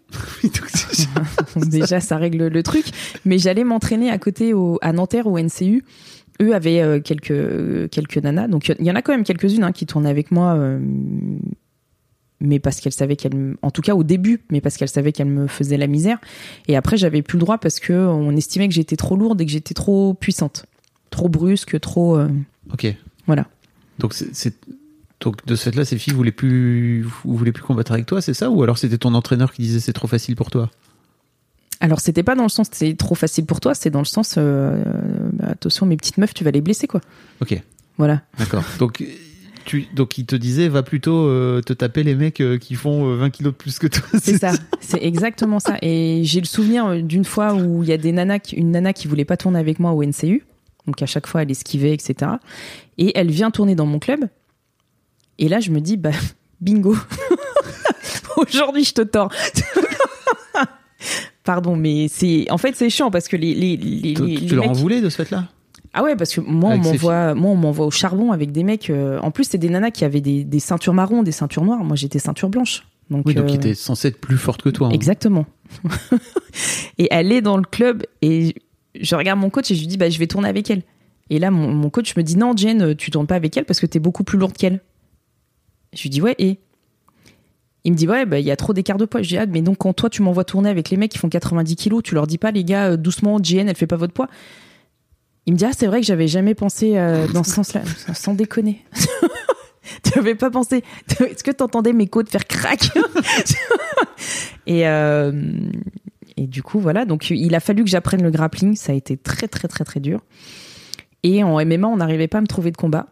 Donc, déjà, ça règle le truc. Mais j'allais m'entraîner à côté au, à Nanterre au N C U. Eux avaient euh, quelques, euh, quelques nanas. Donc, il y en a quand même quelques-unes hein, qui tournaient avec moi, euh, mais parce qu'elles savaient qu'elles... En tout cas, au début, mais parce qu'elles savaient qu'elles me faisaient la misère. Et après, j'avais plus le droit parce qu'on estimait que j'étais trop lourde et que j'étais trop puissante. Trop brusque, trop... Euh... Ok. Voilà. Donc, c'est, c'est... Donc, de ce fait-là, ces filles voulaient plus... voulaient plus combattre avec toi, c'est ça ? Ou alors, c'était ton entraîneur qui disait « c'est trop facile pour toi » ? Alors, c'était pas dans le sens « c'est trop facile pour toi », c'est dans le sens euh, bah, « attention, mes petites meufs, tu vas les blesser, quoi ». Ok. Voilà. D'accord. Donc, tu, donc, il te disait « va plutôt euh, te taper les mecs euh, qui font euh, vingt kilos de plus que toi ». C'est, c'est ça. ça. C'est exactement ça. Et j'ai le souvenir d'une fois où il y a des nanas, une nana qui voulait pas tourner avec moi au N C U. Donc, à chaque fois, elle esquivait, et cetera. Et elle vient tourner dans mon club. Et là, je me dis « bah, bingo ». Aujourd'hui, je te tords. Pardon, mais c'est en fait c'est chiant parce que les les les tu, les tu leur mecs... en voulais de ce fait-là ? Ah ouais, parce que moi avec on m'envoie moi on m'envoie au charbon avec des mecs. Euh, en plus, c'est des nanas qui avaient des, des ceintures marron, des ceintures noires. Moi, j'étais ceinture blanche. Donc, oui, donc euh... qui était censée être plus forte que toi. Hein. Exactement. Et elle est dans le club et je regarde mon coach et je lui dis bah je vais tourner avec elle. Et là, mon, mon coach me dit « Non, Djenn, tu tournes pas avec elle parce que t'es beaucoup plus lourde qu'elle. » Je lui dis « Ouais, et ?» Il me dit « Ouais, bah, y a trop d'écart de poids. » Je dis « Ah, mais donc quand toi, tu m'envoies tourner avec les mecs qui font quatre-vingt-dix kilos, tu leur dis pas « Les gars, doucement, Djenn, elle fait pas votre poids. » Il me dit « Ah, c'est vrai que j'avais jamais pensé euh, dans ce sens-là. » Sans déconner. Tu n'avais pas pensé. Est-ce que tu entendais mes côtes faire crack? Et, euh, et du coup, voilà. Donc, il a fallu que j'apprenne le grappling. Ça a été très, très, très, très dur. Et en M M A, on n'arrivait pas à me trouver de combat.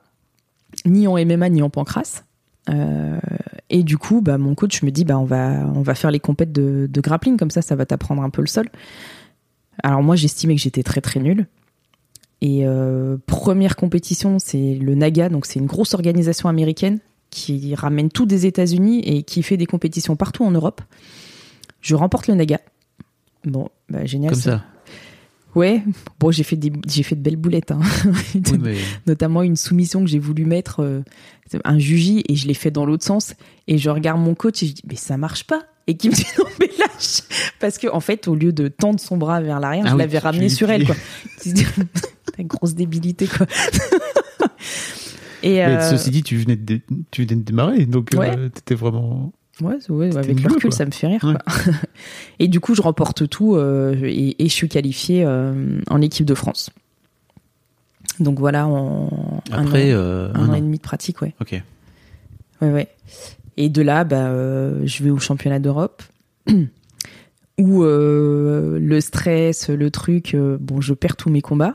Ni en M M A, ni en pancrace. Euh, et du coup, bah, mon coach me dit bah, on, va, on va faire les compètes de, de grappling. Comme ça, ça va t'apprendre un peu le sol. Alors, moi, j'estimais que j'étais très, très nulle. Et euh, première compétition, c'est le Naga, donc c'est une grosse organisation américaine qui ramène tout des États-Unis et qui fait des compétitions partout en Europe. Je remporte le Naga. Bon, bah, génial. Comme ça. ça. Ouais. Bon, j'ai fait des, j'ai fait de belles boulettes, hein. Oui, mais... Notamment une soumission que j'ai voulu mettre euh, un juji et je l'ai fait dans l'autre sens. Et je regarde mon coach et je dis mais ça marche pas. Et qui me dit non mais lâche, parce que en fait au lieu de tendre son bras vers l'arrière, ah je oui, l'avais ramené sur elle, quoi. Grosse débilité, quoi. Et euh... mais ceci dit, tu venais de, dé... tu venais de démarrer, donc ouais. euh, t'étais vraiment. Ouais, ouais t'étais avec le recul, ça me fait rire. Ouais. Quoi. Et du coup, je remporte tout euh, et, et je suis qualifiée euh, en équipe de France. Donc voilà, en après un an, euh, un un an, an et demi de pratique, ouais. Ok. Ouais, ouais. Et de là, bah, euh, je vais au championnat d'Europe. Où euh, le stress, le truc, euh, bon, je perds tous mes combats.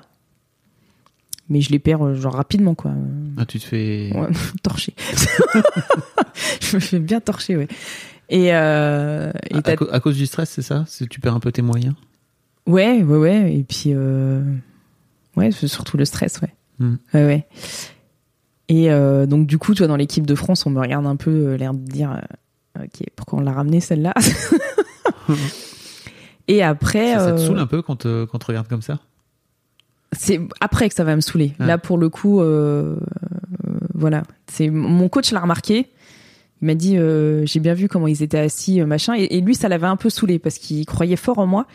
Mais je les perds genre rapidement, quoi. Ah, tu te fais... Ouais, torcher. Je me fais bien torcher, ouais. Et, euh, et à, à, à cause du stress, c'est ça? C'est, tu perds un peu tes moyens? Ouais, ouais, ouais. Et puis... Euh... Ouais, c'est surtout le stress, ouais. Mm. Ouais, ouais. Et euh, donc, du coup, tu vois, dans l'équipe de France, on me regarde un peu euh, l'air de dire... Euh, ok, pourquoi on l'a ramenée, celle-là? Et après... Ça, ça te euh... saoule un peu quand, euh, quand on te regarde comme ça? C'est après que ça va me saouler. Ah. Là, pour le coup, euh, euh, voilà. C'est, mon coach l'a remarqué. Il m'a dit, euh, j'ai bien vu comment ils étaient assis, machin. Et, et lui, ça l'avait un peu saoulé parce qu'il croyait fort en moi.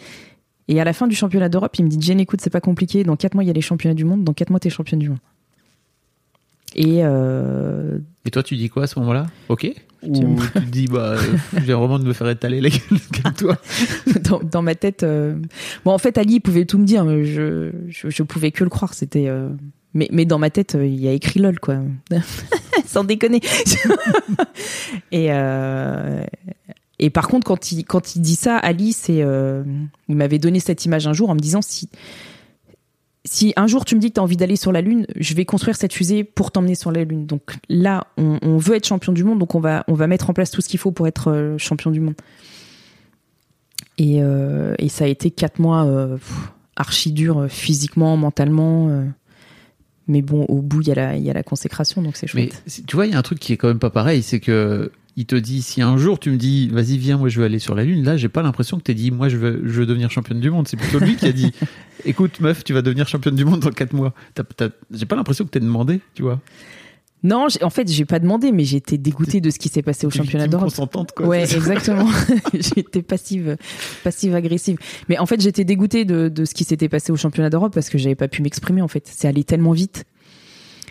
Et à la fin du championnat d'Europe, il me dit, Djenn, écoute, c'est pas compliqué. Dans quatre mois, il y a les championnats du monde. Dans quatre mois, t'es championne du monde. Et, euh... et toi, tu dis quoi à ce moment-là? Ok. Ou tu te dis, bah, j'ai vraiment de me faire étaler la gueule comme toi. Dans, dans ma tête. Euh... Bon, en fait, Ali, il pouvait tout me dire. Mais je, je, je pouvais que le croire. C'était, euh... mais, mais dans ma tête, il y a écrit lol, quoi. Sans déconner. Et, euh... et par contre, quand il, quand il dit ça, Ali, c'est, euh... il m'avait donné cette image un jour en me disant si, si un jour tu me dis que tu as envie d'aller sur la Lune, je vais construire cette fusée pour t'emmener sur la Lune. Donc là, on, on veut être champion du monde, donc on va, on va mettre en place tout ce qu'il faut pour être champion du monde. Et, euh, et ça a été quatre mois euh, pff, archi dur physiquement, mentalement. Euh, mais bon, au bout, il y a la, il y a la consécration, donc c'est chouette. Mais tu vois, il y a un truc qui est quand même pas pareil, c'est que il te dit, si un jour tu me dis, vas-y, viens, moi je veux aller sur la Lune, là, j'ai pas l'impression que t'aies dit, moi je veux, je veux devenir championne du monde. C'est plutôt lui qui a dit, écoute, meuf, tu vas devenir championne du monde dans quatre mois. T'as, t'as, j'ai pas l'impression que t'aies demandé, tu vois. Non, en fait, j'ai pas demandé, mais j'étais dégoûtée de ce qui s'est passé au championnat d'Europe. Consentante, quoi. Ouais, exactement. J'étais passive, passive agressive. Mais en fait, j'étais dégoûtée de, de ce qui s'était passé au championnat d'Europe parce que j'avais pas pu m'exprimer, en fait. C'est allé tellement vite.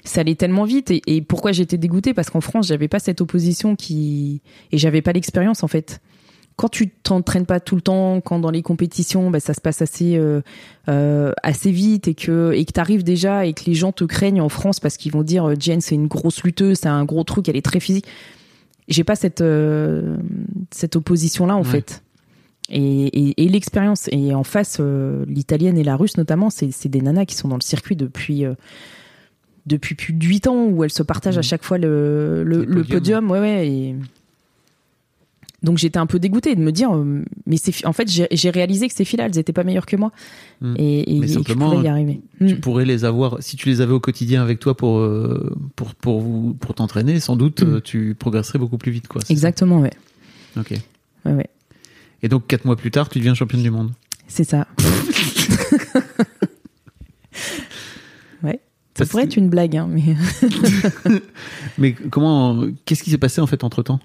Ça allait tellement vite. Et, et pourquoi j'étais dégoûtée? Parce qu'en France, j'avais pas cette opposition qui... Et j'avais pas l'expérience, en fait. Quand tu t'entraînes pas tout le temps, quand dans les compétitions, bah, ça se passe assez, euh, euh, assez vite et que, et que t'arrives déjà et que les gens te craignent en France parce qu'ils vont dire « Djenn, c'est une grosse lutteuse, c'est un gros truc, elle est très physique. » J'ai pas cette, euh, cette opposition-là, en ouais. fait. Et, et, et l'expérience. Et en face, euh, l'italienne et la russe, notamment, c'est, c'est des nanas qui sont dans le circuit depuis... Euh, depuis plus de huit ans, où elle se partage mmh. à chaque fois le, le, le podium. Ouais, ouais, et... Donc j'étais un peu dégoûtée de me dire, mais c'est, en fait j'ai, j'ai réalisé que ces filles-là, elles n'étaient pas meilleures que moi. Mmh. Et, et, mais et que je pourrais y arriver. Tu mmh. pourrais les avoir, si tu les avais au quotidien avec toi pour, pour, pour, vous, pour t'entraîner, sans doute mmh. tu progresserais beaucoup plus vite. Quoi, exactement, ouais. Ok. Ouais, ouais. Et donc quatre mois plus tard, tu deviens championne du monde. C'est ça. Ça pourrait être une blague, hein, mais... Mais comment... Qu'est-ce qui s'est passé, en fait, entre-temps?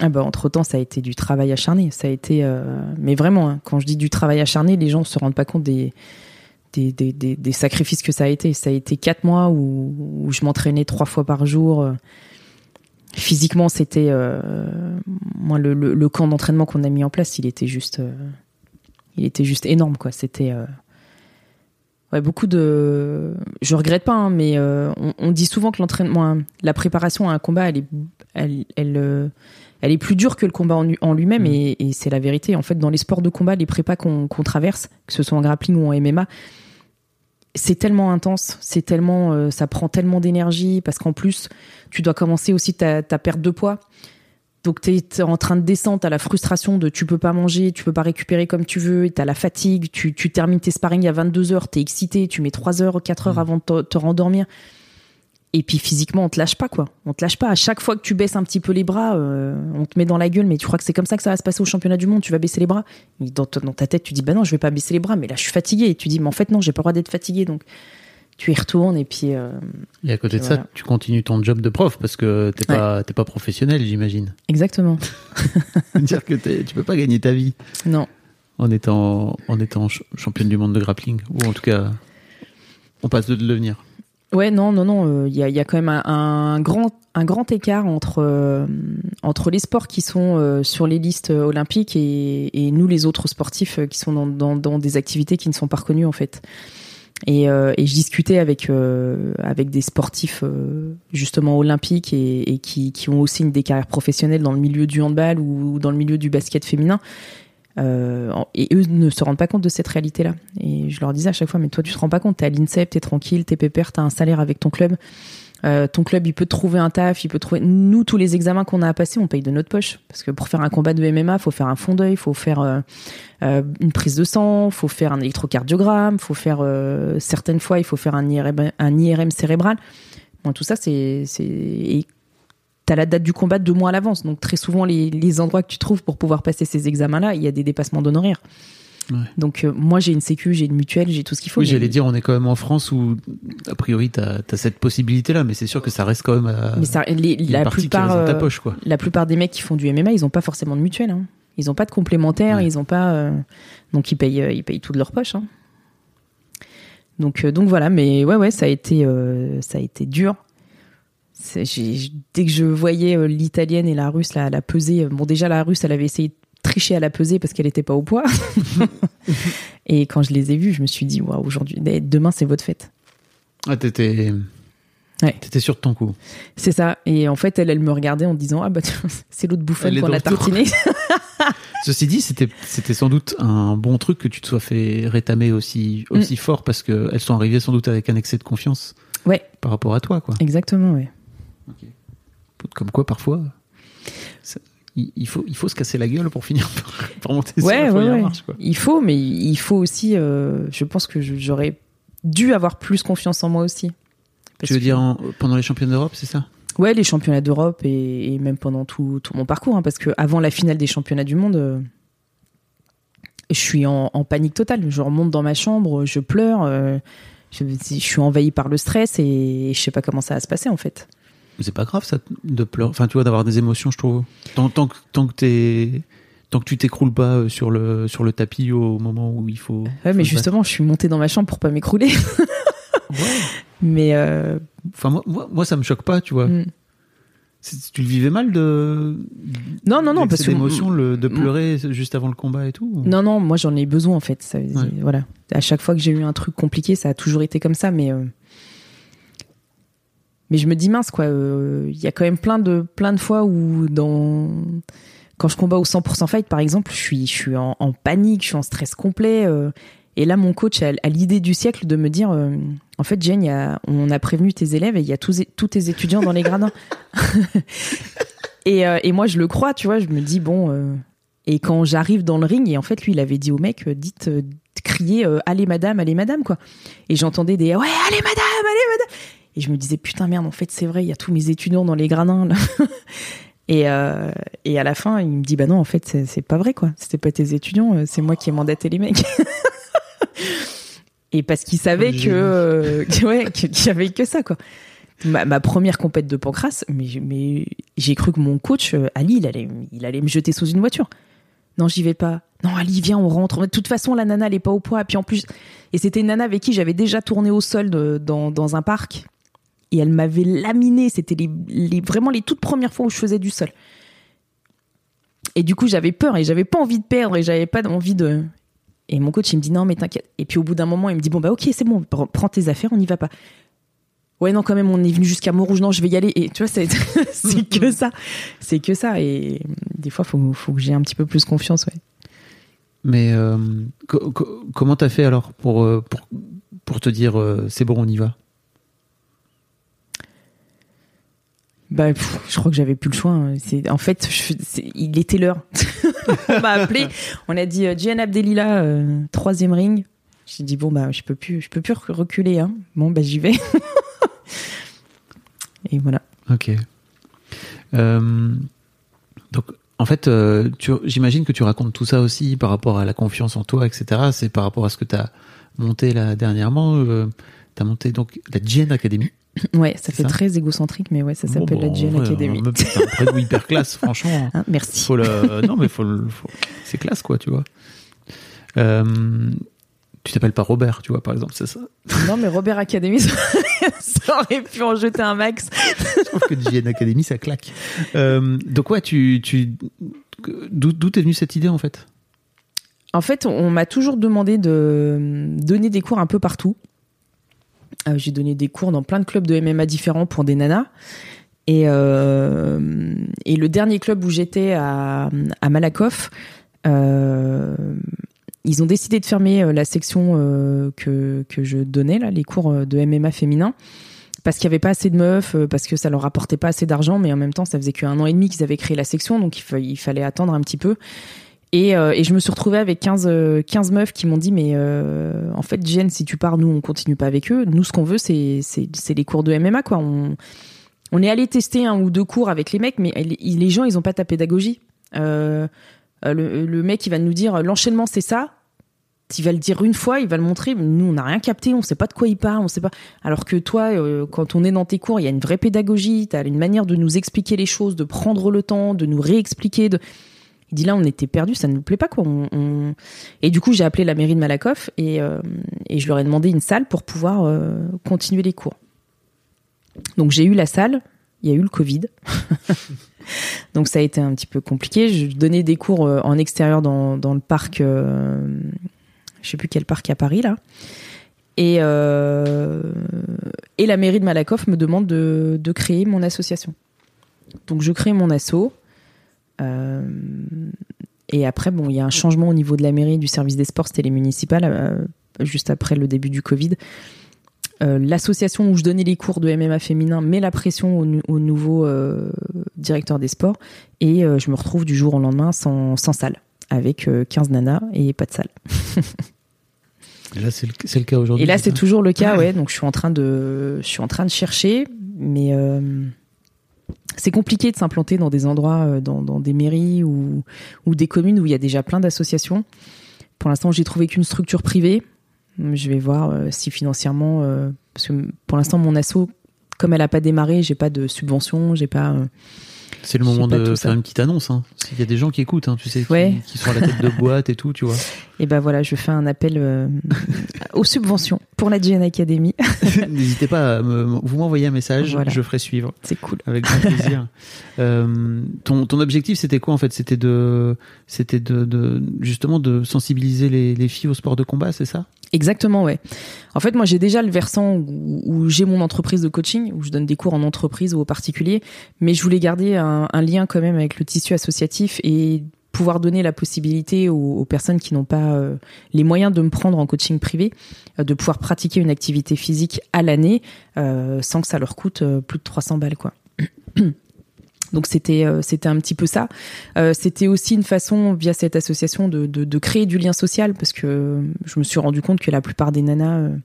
Ah bah, entre-temps, ça a été du travail acharné. Ça a été... Euh... Mais vraiment, hein, quand je dis du travail acharné, les gens ne se rendent pas compte des, des, des, des, des sacrifices que ça a été. Ça a été quatre mois où, où je m'entraînais trois fois par jour. Physiquement, c'était... Euh, moi, le, le, le camp d'entraînement qu'on a mis en place, il était juste, euh, il était juste énorme, quoi. C'était... Euh, ouais, beaucoup de... Je regrette pas, hein, mais euh, on, on dit souvent que l'entraînement... La préparation à un combat, elle est... Elle, elle, euh, elle est plus dure que le combat en, en lui-même, mmh. et, et c'est la vérité. En fait, dans les sports de combat, les prépas qu'on, qu'on traverse, que ce soit en grappling ou en M M A, c'est tellement intense, c'est tellement, euh, ça prend tellement d'énergie, parce qu'en plus, tu dois commencer aussi ta, ta perte de poids. Donc, t'es, t'es en train de descendre, t'as la frustration de tu peux pas manger, tu peux pas récupérer comme tu veux, t'as la fatigue, tu, tu termines tes sparring à vingt-deux heures, t'es excité, tu mets trois heures, quatre heures mmh. avant de te, te rendormir. Et puis physiquement, on te lâche pas, quoi. On te lâche pas. À chaque fois que tu baisses un petit peu les bras, euh, on te met dans la gueule. Mais tu crois que c'est comme ça que ça va se passer au championnat du monde? Tu vas baisser les bras. Et dans, t- dans ta tête, tu dis, bah non, je vais pas baisser les bras. Mais là, je suis fatigué. Et tu dis, mais en fait, non, j'ai pas le droit d'être fatigué. Donc, tu y retournes et puis. Euh, et à côté de voilà. ça, tu continues ton job de prof parce que t'es ouais. pas, t'es pas professionnel, j'imagine. Exactement. Dire que t'es, tu peux pas gagner ta vie. Non. En étant, en étant ch- championne du monde de grappling. Ou en tout cas, on passe de le devenir. Ouais, non, non, non. Il euh, y, y a quand même un, un, grand, un grand écart entre, euh, entre les sports qui sont euh, sur les listes olympiques et, et nous, les autres sportifs euh, qui sont dans, dans, dans des activités qui ne sont pas reconnues, en fait. Et, euh, et je discutais avec, euh, avec des sportifs, euh, justement, olympiques et, et qui, qui ont aussi une des carrières professionnelles dans le milieu du handball ou dans le milieu du basket féminin. Euh, et eux ne se rendent pas compte de cette réalité-là. Et je leur disais à chaque fois, mais toi, tu te rends pas compte, t'es à l'INSEP, t'es tranquille, t'es pépère, t'as un salaire avec ton club. Euh, ton club, il peut te trouver un taf, il peut te trouver. Nous, tous les examens qu'on a à passer, on paye de notre poche. Parce que pour faire un combat de M M A, faut faire un fond d'œil, faut faire euh, une prise de sang, faut faire un électrocardiogramme, faut faire euh, certaines fois, il faut faire un I R M, un I R M cérébral. Bon, tout ça, c'est, c'est... Et t'as la date du combat deux mois à l'avance. Donc, très souvent, les, les endroits que tu trouves pour pouvoir passer ces examens-là, il y a des dépassements d'honoraires. Ouais. Donc, euh, moi, j'ai une sécu, j'ai une mutuelle, j'ai tout ce qu'il faut. Oui, mais... j'allais dire, on est quand même en France où, a priori, t'as, t'as cette possibilité-là, mais c'est sûr que ça reste quand même à... Mais ça, les, la plupart, dans ta poche, quoi. La plupart des mecs qui font du M M A, ils n'ont pas forcément de mutuelle. Hein. Ils n'ont pas de complémentaire, ouais. ils n'ont pas... Euh... Donc, ils payent, ils payent tout de leur poche. Hein. Donc, euh, donc, voilà. Mais ouais, ouais, ça a été, euh, ça a été dur. J'ai, dès que je voyais euh, l'italienne et la russe la, la pesée, euh, bon déjà la russe elle avait essayé de tricher à la pesée parce qu'elle n'était pas au poids et quand je les ai vues je me suis dit wow, aujourd'hui, demain c'est votre fête. Ah, t'étais ouais. t'étais sûre de ton coup. C'est ça, et en fait elle, elle me regardait en disant ah bah c'est l'autre bouffonne qu'on l'a tartinée. Ceci dit, c'était, c'était sans doute un bon truc que tu te sois fait rétamer aussi, aussi mm. fort parce qu'elles sont arrivées sans doute avec un excès de confiance ouais. par rapport à toi quoi. Exactement ouais. Okay. Comme quoi parfois ça, il, il, faut, il faut se casser la gueule pour finir par, par monter ouais, sur la ouais, première ouais. marche quoi. Il faut, mais il faut aussi euh, je pense que je, j'aurais dû avoir plus confiance en moi aussi. Parce tu veux que... dire en, pendant les championnats d'Europe, c'est ça? Ouais, les championnats d'Europe et, et même pendant tout, tout mon parcours hein, parce qu'avant la finale des championnats du monde euh, je suis en, en panique totale, je remonte dans ma chambre, je pleure euh, je, je suis envahie par le stress et, et je sais pas comment ça va se passer en fait. C'est pas grave ça de pleurer, enfin tu vois, d'avoir des émotions je trouve. Tant, tant, que, tant, que, t'es, tant que tu t'écroules pas sur le, sur le tapis au moment où il faut... Ouais mais justement battre. Je suis montée dans ma chambre pour pas m'écrouler. Ouais. Mais... Euh... Enfin moi, moi, moi ça me choque pas tu vois. Mm. C'est, tu le vivais mal de... Non non non parce que... L'émotion m- de pleurer m- juste avant le combat et tout ou... Non non moi j'en ai besoin en fait. Ça, ouais. Voilà. À chaque fois que j'ai eu un truc compliqué ça a toujours été comme ça mais... Euh... Mais je me dis mince quoi, il euh, y a quand même plein de plein de fois où dans quand je combats au cent pour cent fight par exemple, je suis je suis en, en panique, je suis en stress complet euh, et là mon coach a, a l'idée du siècle de me dire euh, en fait Djenn, y a, on a prévenu tes élèves et il y a tous tous tes étudiants dans les gradins. et euh, et moi je le crois, tu vois, je me dis bon euh, et quand j'arrive dans le ring et en fait lui il avait dit au mec euh, dites euh, crier euh, allez madame, allez madame quoi. Et j'entendais des ouais, allez madame, allez madame. Et je me disais, putain, merde, en fait, c'est vrai, il y a tous mes étudiants dans les gradins, là. Et, euh, et à la fin, il me dit, bah non, en fait, c'est, c'est pas vrai, quoi. C'était pas tes étudiants, c'est moi qui ai mandaté les mecs. Et parce qu'il savait que, euh, que, ouais, que, qu'il y avait que ça, quoi. Ma, ma première compète de pancrace, mais, mais j'ai cru que mon coach, Ali, il allait, il allait me jeter sous une voiture. Non, j'y vais pas. non, allez, viens, on rentre. De toute façon, la nana, elle est pas au poids. Puis en plus, et c'était une nana avec qui j'avais déjà tourné au sol de, dans, dans un parc. Et elle m'avait laminée. C'était les, les, vraiment les toutes premières fois où je faisais du sol. Et du coup, j'avais peur et j'avais pas envie de perdre et j'avais pas envie de... Et mon coach, il me dit, non, mais t'inquiète. Et puis au bout d'un moment, il me dit, bon, bah ok, c'est bon, prends tes affaires, on n'y va pas. Ouais, non, quand même, on est venu jusqu'à Montrouge, non, je vais y aller. Et tu vois, c'est, c'est que ça. C'est que ça. Et des fois, il faut, faut que j'ai un petit peu plus confiance, ouais. Mais euh, co- co- comment t'as fait alors pour, pour, pour te dire, euh, c'est bon, on y va? Bah, pff, je crois que j'avais plus le choix. C'est, en fait, je, c'est, il était l'heure. On m'a appelé. On a dit Djenn Abdelila, euh, troisième ring. J'ai dit bon bah je peux plus, je peux plus reculer. Hein. Bon bah j'y vais. Et voilà. Ok. Euh, donc en fait, euh, tu, j'imagine que tu racontes tout ça aussi par rapport à la confiance en toi, et cetera. C'est par rapport à ce que t'as monté là dernièrement. Euh, t'as monté donc la Djenn Academy. Ouais, ça c'est fait ça. Très égocentrique, mais ouais, ça bon, s'appelle bon, la Djenn Academy. C'est un prénom hyper classe, franchement. Hein, merci. Faut le... Non, mais faut le... faut... c'est classe, quoi, tu vois. Euh... Tu t'appelles pas Robert, tu vois, par exemple, c'est ça? Non, mais Robert Academy, ça... ça aurait pu en jeter un max. Je trouve que Djenn Academy, ça claque. Euh... Donc, ouais, tu, tu... D'où, d'où t'es venue cette idée, en fait? En fait, on m'a toujours demandé de donner des cours un peu partout. Euh, j'ai donné des cours dans plein de clubs de M M A différents pour des nanas. Et, euh, et le dernier club où j'étais à, à Malakoff, euh, ils ont décidé de fermer la section euh, que, que je donnais, là, les cours de M M A féminin, parce qu'il n'y avait pas assez de meufs, parce que ça leur apportait pas assez d'argent, mais en même temps, ça faisait qu'un an et demi qu'ils avaient créé la section, donc il, fa- il fallait attendre un petit peu. Et, euh, et je me suis retrouvée avec quinze, quinze meufs qui m'ont dit mais euh, en fait Djenn, si tu pars, nous on continue pas avec eux, nous ce qu'on veut c'est, c'est, c'est les cours de M M A quoi. On, on est allé tester un ou deux cours avec les mecs mais les, les gens ils ont pas ta pédagogie. Euh, le, le mec il va nous dire l'enchaînement c'est ça, il va le dire une fois, il va le montrer, nous on n'a rien capté, on sait pas de quoi il parle, on sait pas. Alors que toi euh, quand on est dans tes cours il y a une vraie pédagogie, t'as une manière de nous expliquer les choses, de prendre le temps, de nous réexpliquer, de... Il dit là, on était perdus, ça ne nous plaît pas quoi. On, on... Et du coup, j'ai appelé la mairie de Malakoff et, euh, et je leur ai demandé une salle pour pouvoir euh, continuer les cours. Donc j'ai eu la salle, il y a eu le Covid. Donc ça a été un petit peu compliqué. Je donnais des cours en extérieur dans, dans le parc, euh, je ne sais plus quel parc à Paris là. Et, euh, et la mairie de Malakoff me demande de, de créer mon association. Donc je crée mon asso. Euh, et après bon il y a un changement au niveau de la mairie, du service des sports, c'était les municipales euh, juste après le début du Covid. Euh, l'association où je donnais les cours de M M A féminin met la pression au, au nouveau euh, directeur des sports et euh, je me retrouve du jour au lendemain sans, sans salle avec euh, quinze nanas et pas de salle. Et là c'est le, c'est le cas aujourd'hui. Et là c'est toujours le cas, ouais, donc je suis en train de, je suis en train de chercher mais euh, c'est compliqué de s'implanter dans des endroits, dans, dans des mairies ou, ou des communes où il y a déjà plein d'associations. Pour l'instant, j'ai trouvé qu'une structure privée. Je vais voir euh, si financièrement... Euh, parce que pour l'instant, mon asso, comme elle n'a pas démarré, j'ai pas de subvention, j'ai pas... Euh, c'est le moment de faire ça. Une petite annonce. Hein. Il y a des gens qui écoutent, hein, tu sais, qui, ouais. Qui sont à la tête de boîte et tout, tu vois. Et ben voilà, je fais un appel euh, aux subventions pour la Djenn Academy. N'hésitez pas, à me, vous m'envoyez un message, voilà. Je ferai suivre. C'est cool. Avec grand plaisir. euh, ton, ton objectif, c'était quoi en fait? C'était de, c'était de, de justement de sensibiliser les, les filles au sport de combat, c'est ça? Exactement, ouais. En fait, moi, j'ai déjà le versant où, où j'ai mon entreprise de coaching, où je donne des cours en entreprise ou aux particuliers, mais je voulais garder un, un lien quand même avec le tissu associatif et pouvoir donner la possibilité aux, aux personnes qui n'ont pas euh, les moyens de me prendre en coaching privé, euh, de pouvoir pratiquer une activité physique à l'année euh, sans que ça leur coûte euh, plus de trois cents balles, quoi. Donc c'était euh, c'était un petit peu ça. Euh, c'était aussi une façon via cette association de, de de créer du lien social parce que je me suis rendu compte que la plupart des nanas euh,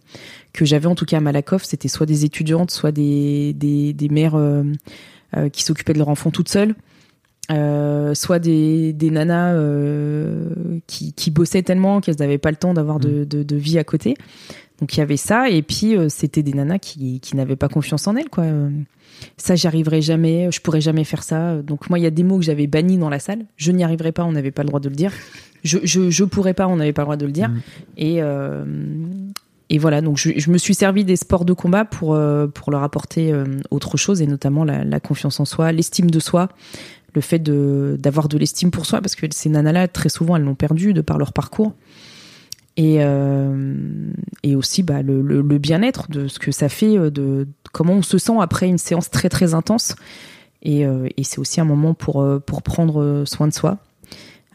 que j'avais en tout cas à Malakoff c'était soit des étudiantes, soit des des des mères euh, euh, qui s'occupaient de leur enfant toutes seules, euh, soit des des nanas euh, qui qui bossaient tellement qu'elles n'avaient pas le temps d'avoir de de, de vie à côté. Donc il y avait ça, et puis euh, c'était des nanas qui, qui n'avaient pas confiance en elles, quoi. Euh, ça, j'y arriverai jamais, je pourrais jamais faire ça. Donc moi, il y a des mots que j'avais bannis dans la salle. Je n'y arriverai pas, on n'avait pas le droit de le dire. Je je, je pourrais pas, on n'avait pas le droit de le dire. Mmh. Et euh, et voilà, donc je, je me suis servi des sports de combat pour euh, pour leur apporter euh, autre chose, et notamment la, la confiance en soi, l'estime de soi, le fait de d'avoir de l'estime pour soi, parce que ces nanas-là, très souvent, elles l'ont perdu de par leur parcours. Et, euh, et aussi bah, le, le, le bien-être, de ce que ça fait, de, de comment on se sent après une séance très très intense. Et, euh, et c'est aussi un moment pour, pour prendre soin de soi.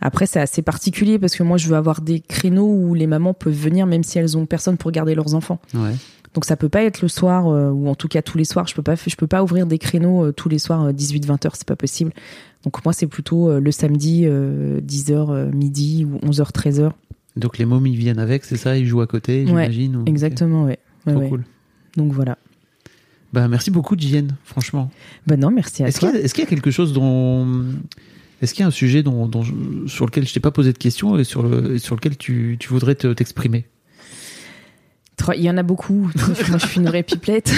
Après, c'est assez particulier parce que moi, je veux avoir des créneaux où les mamans peuvent venir, même si elles ont personne pour garder leurs enfants. Ouais. Donc ça peut pas être le soir, euh, ou en tout cas tous les soirs. Je peux pas, je peux pas ouvrir des créneaux euh, tous les soirs, euh, dix-huit vingt heures, c'est pas possible. Donc moi, c'est plutôt euh, le samedi, euh, dix heures, euh, midi, ou onze heures, treize heures. Donc les mômes, ils viennent avec, c'est ça? Ils jouent à côté, j'imagine? Ouais, ou... exactement, ouais. ouais Trop ouais. cool. Donc voilà. Bah, merci beaucoup, Djenn, franchement. Bah non, merci à est-ce toi. Qu'il y a, est-ce qu'il y a quelque chose dont... Est-ce qu'il y a un sujet dont, dont, sur lequel je ne t'ai pas posé de questions et sur, le, et sur lequel tu, tu voudrais te, t'exprimer? Il y en a beaucoup. Moi, je suis une répipelette.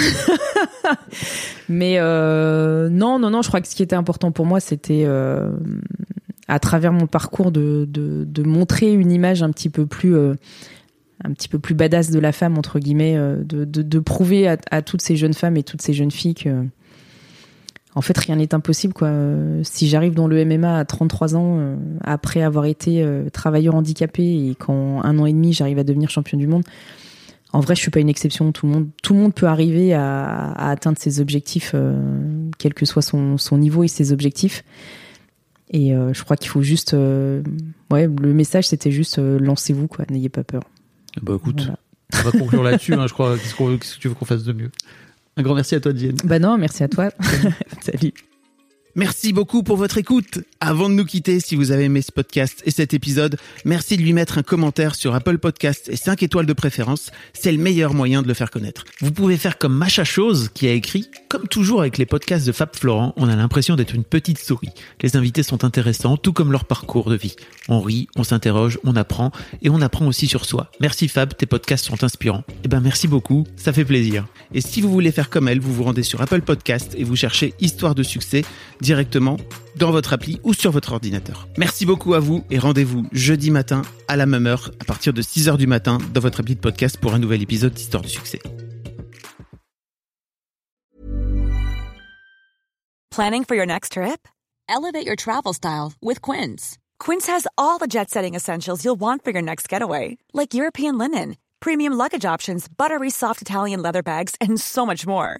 Mais euh, non, non, non, je crois que ce qui était important pour moi, c'était... Euh... à travers mon parcours de, de, de montrer une image un petit peu plus, euh, un petit peu plus badass de la femme, entre guillemets, euh, de, de, de prouver à, à toutes ces jeunes femmes et toutes ces jeunes filles que, en fait, rien n'est impossible, quoi. Si j'arrive dans le M M A à trente-trois ans, euh, après avoir été euh, travailleur handicapé, et qu'en un an et demi, j'arrive à devenir champion du monde, en vrai, je suis pas une exception. Tout le monde, tout le monde peut arriver à, à atteindre ses objectifs, euh, quel que soit son, son niveau et ses objectifs. Et euh, je crois qu'il faut juste... Euh, ouais, le message, c'était juste euh, lancez-vous, quoi, n'ayez pas peur. Bah écoute, voilà. On va conclure là-dessus, hein, je crois. Qu'est-ce, qu'est-ce que tu veux qu'on fasse de mieux? Un grand merci à toi, Djenn. Bah non, merci à toi. Salut. Merci beaucoup pour votre écoute. Avant de nous quitter, si vous avez aimé ce podcast et cet épisode, merci de lui mettre un commentaire sur Apple Podcasts et cinq étoiles de préférence. C'est le meilleur moyen de le faire connaître. Vous pouvez faire comme Macha Chose qui a écrit « Comme toujours avec les podcasts de Fab Florent, on a l'impression d'être une petite souris. Les invités sont intéressants, tout comme leur parcours de vie. On rit, on s'interroge, on apprend et on apprend aussi sur soi. Merci Fab, tes podcasts sont inspirants. » Eh ben merci beaucoup, ça fait plaisir. Et si vous voulez faire comme elle, vous vous rendez sur Apple Podcasts et vous cherchez « Histoire de succès » directement dans votre appli ou sur votre ordinateur. Merci beaucoup à vous et rendez-vous jeudi matin à la même heure à partir de six heures du matin dans votre appli de podcast pour un nouvel épisode d'Histoire du succès. Planning for your next trip? Elevate your travel style with Quince. Quince has all the jet-setting essentials you'll want for your next getaway, like European linen, premium luggage options, buttery soft Italian leather bags, and so much more.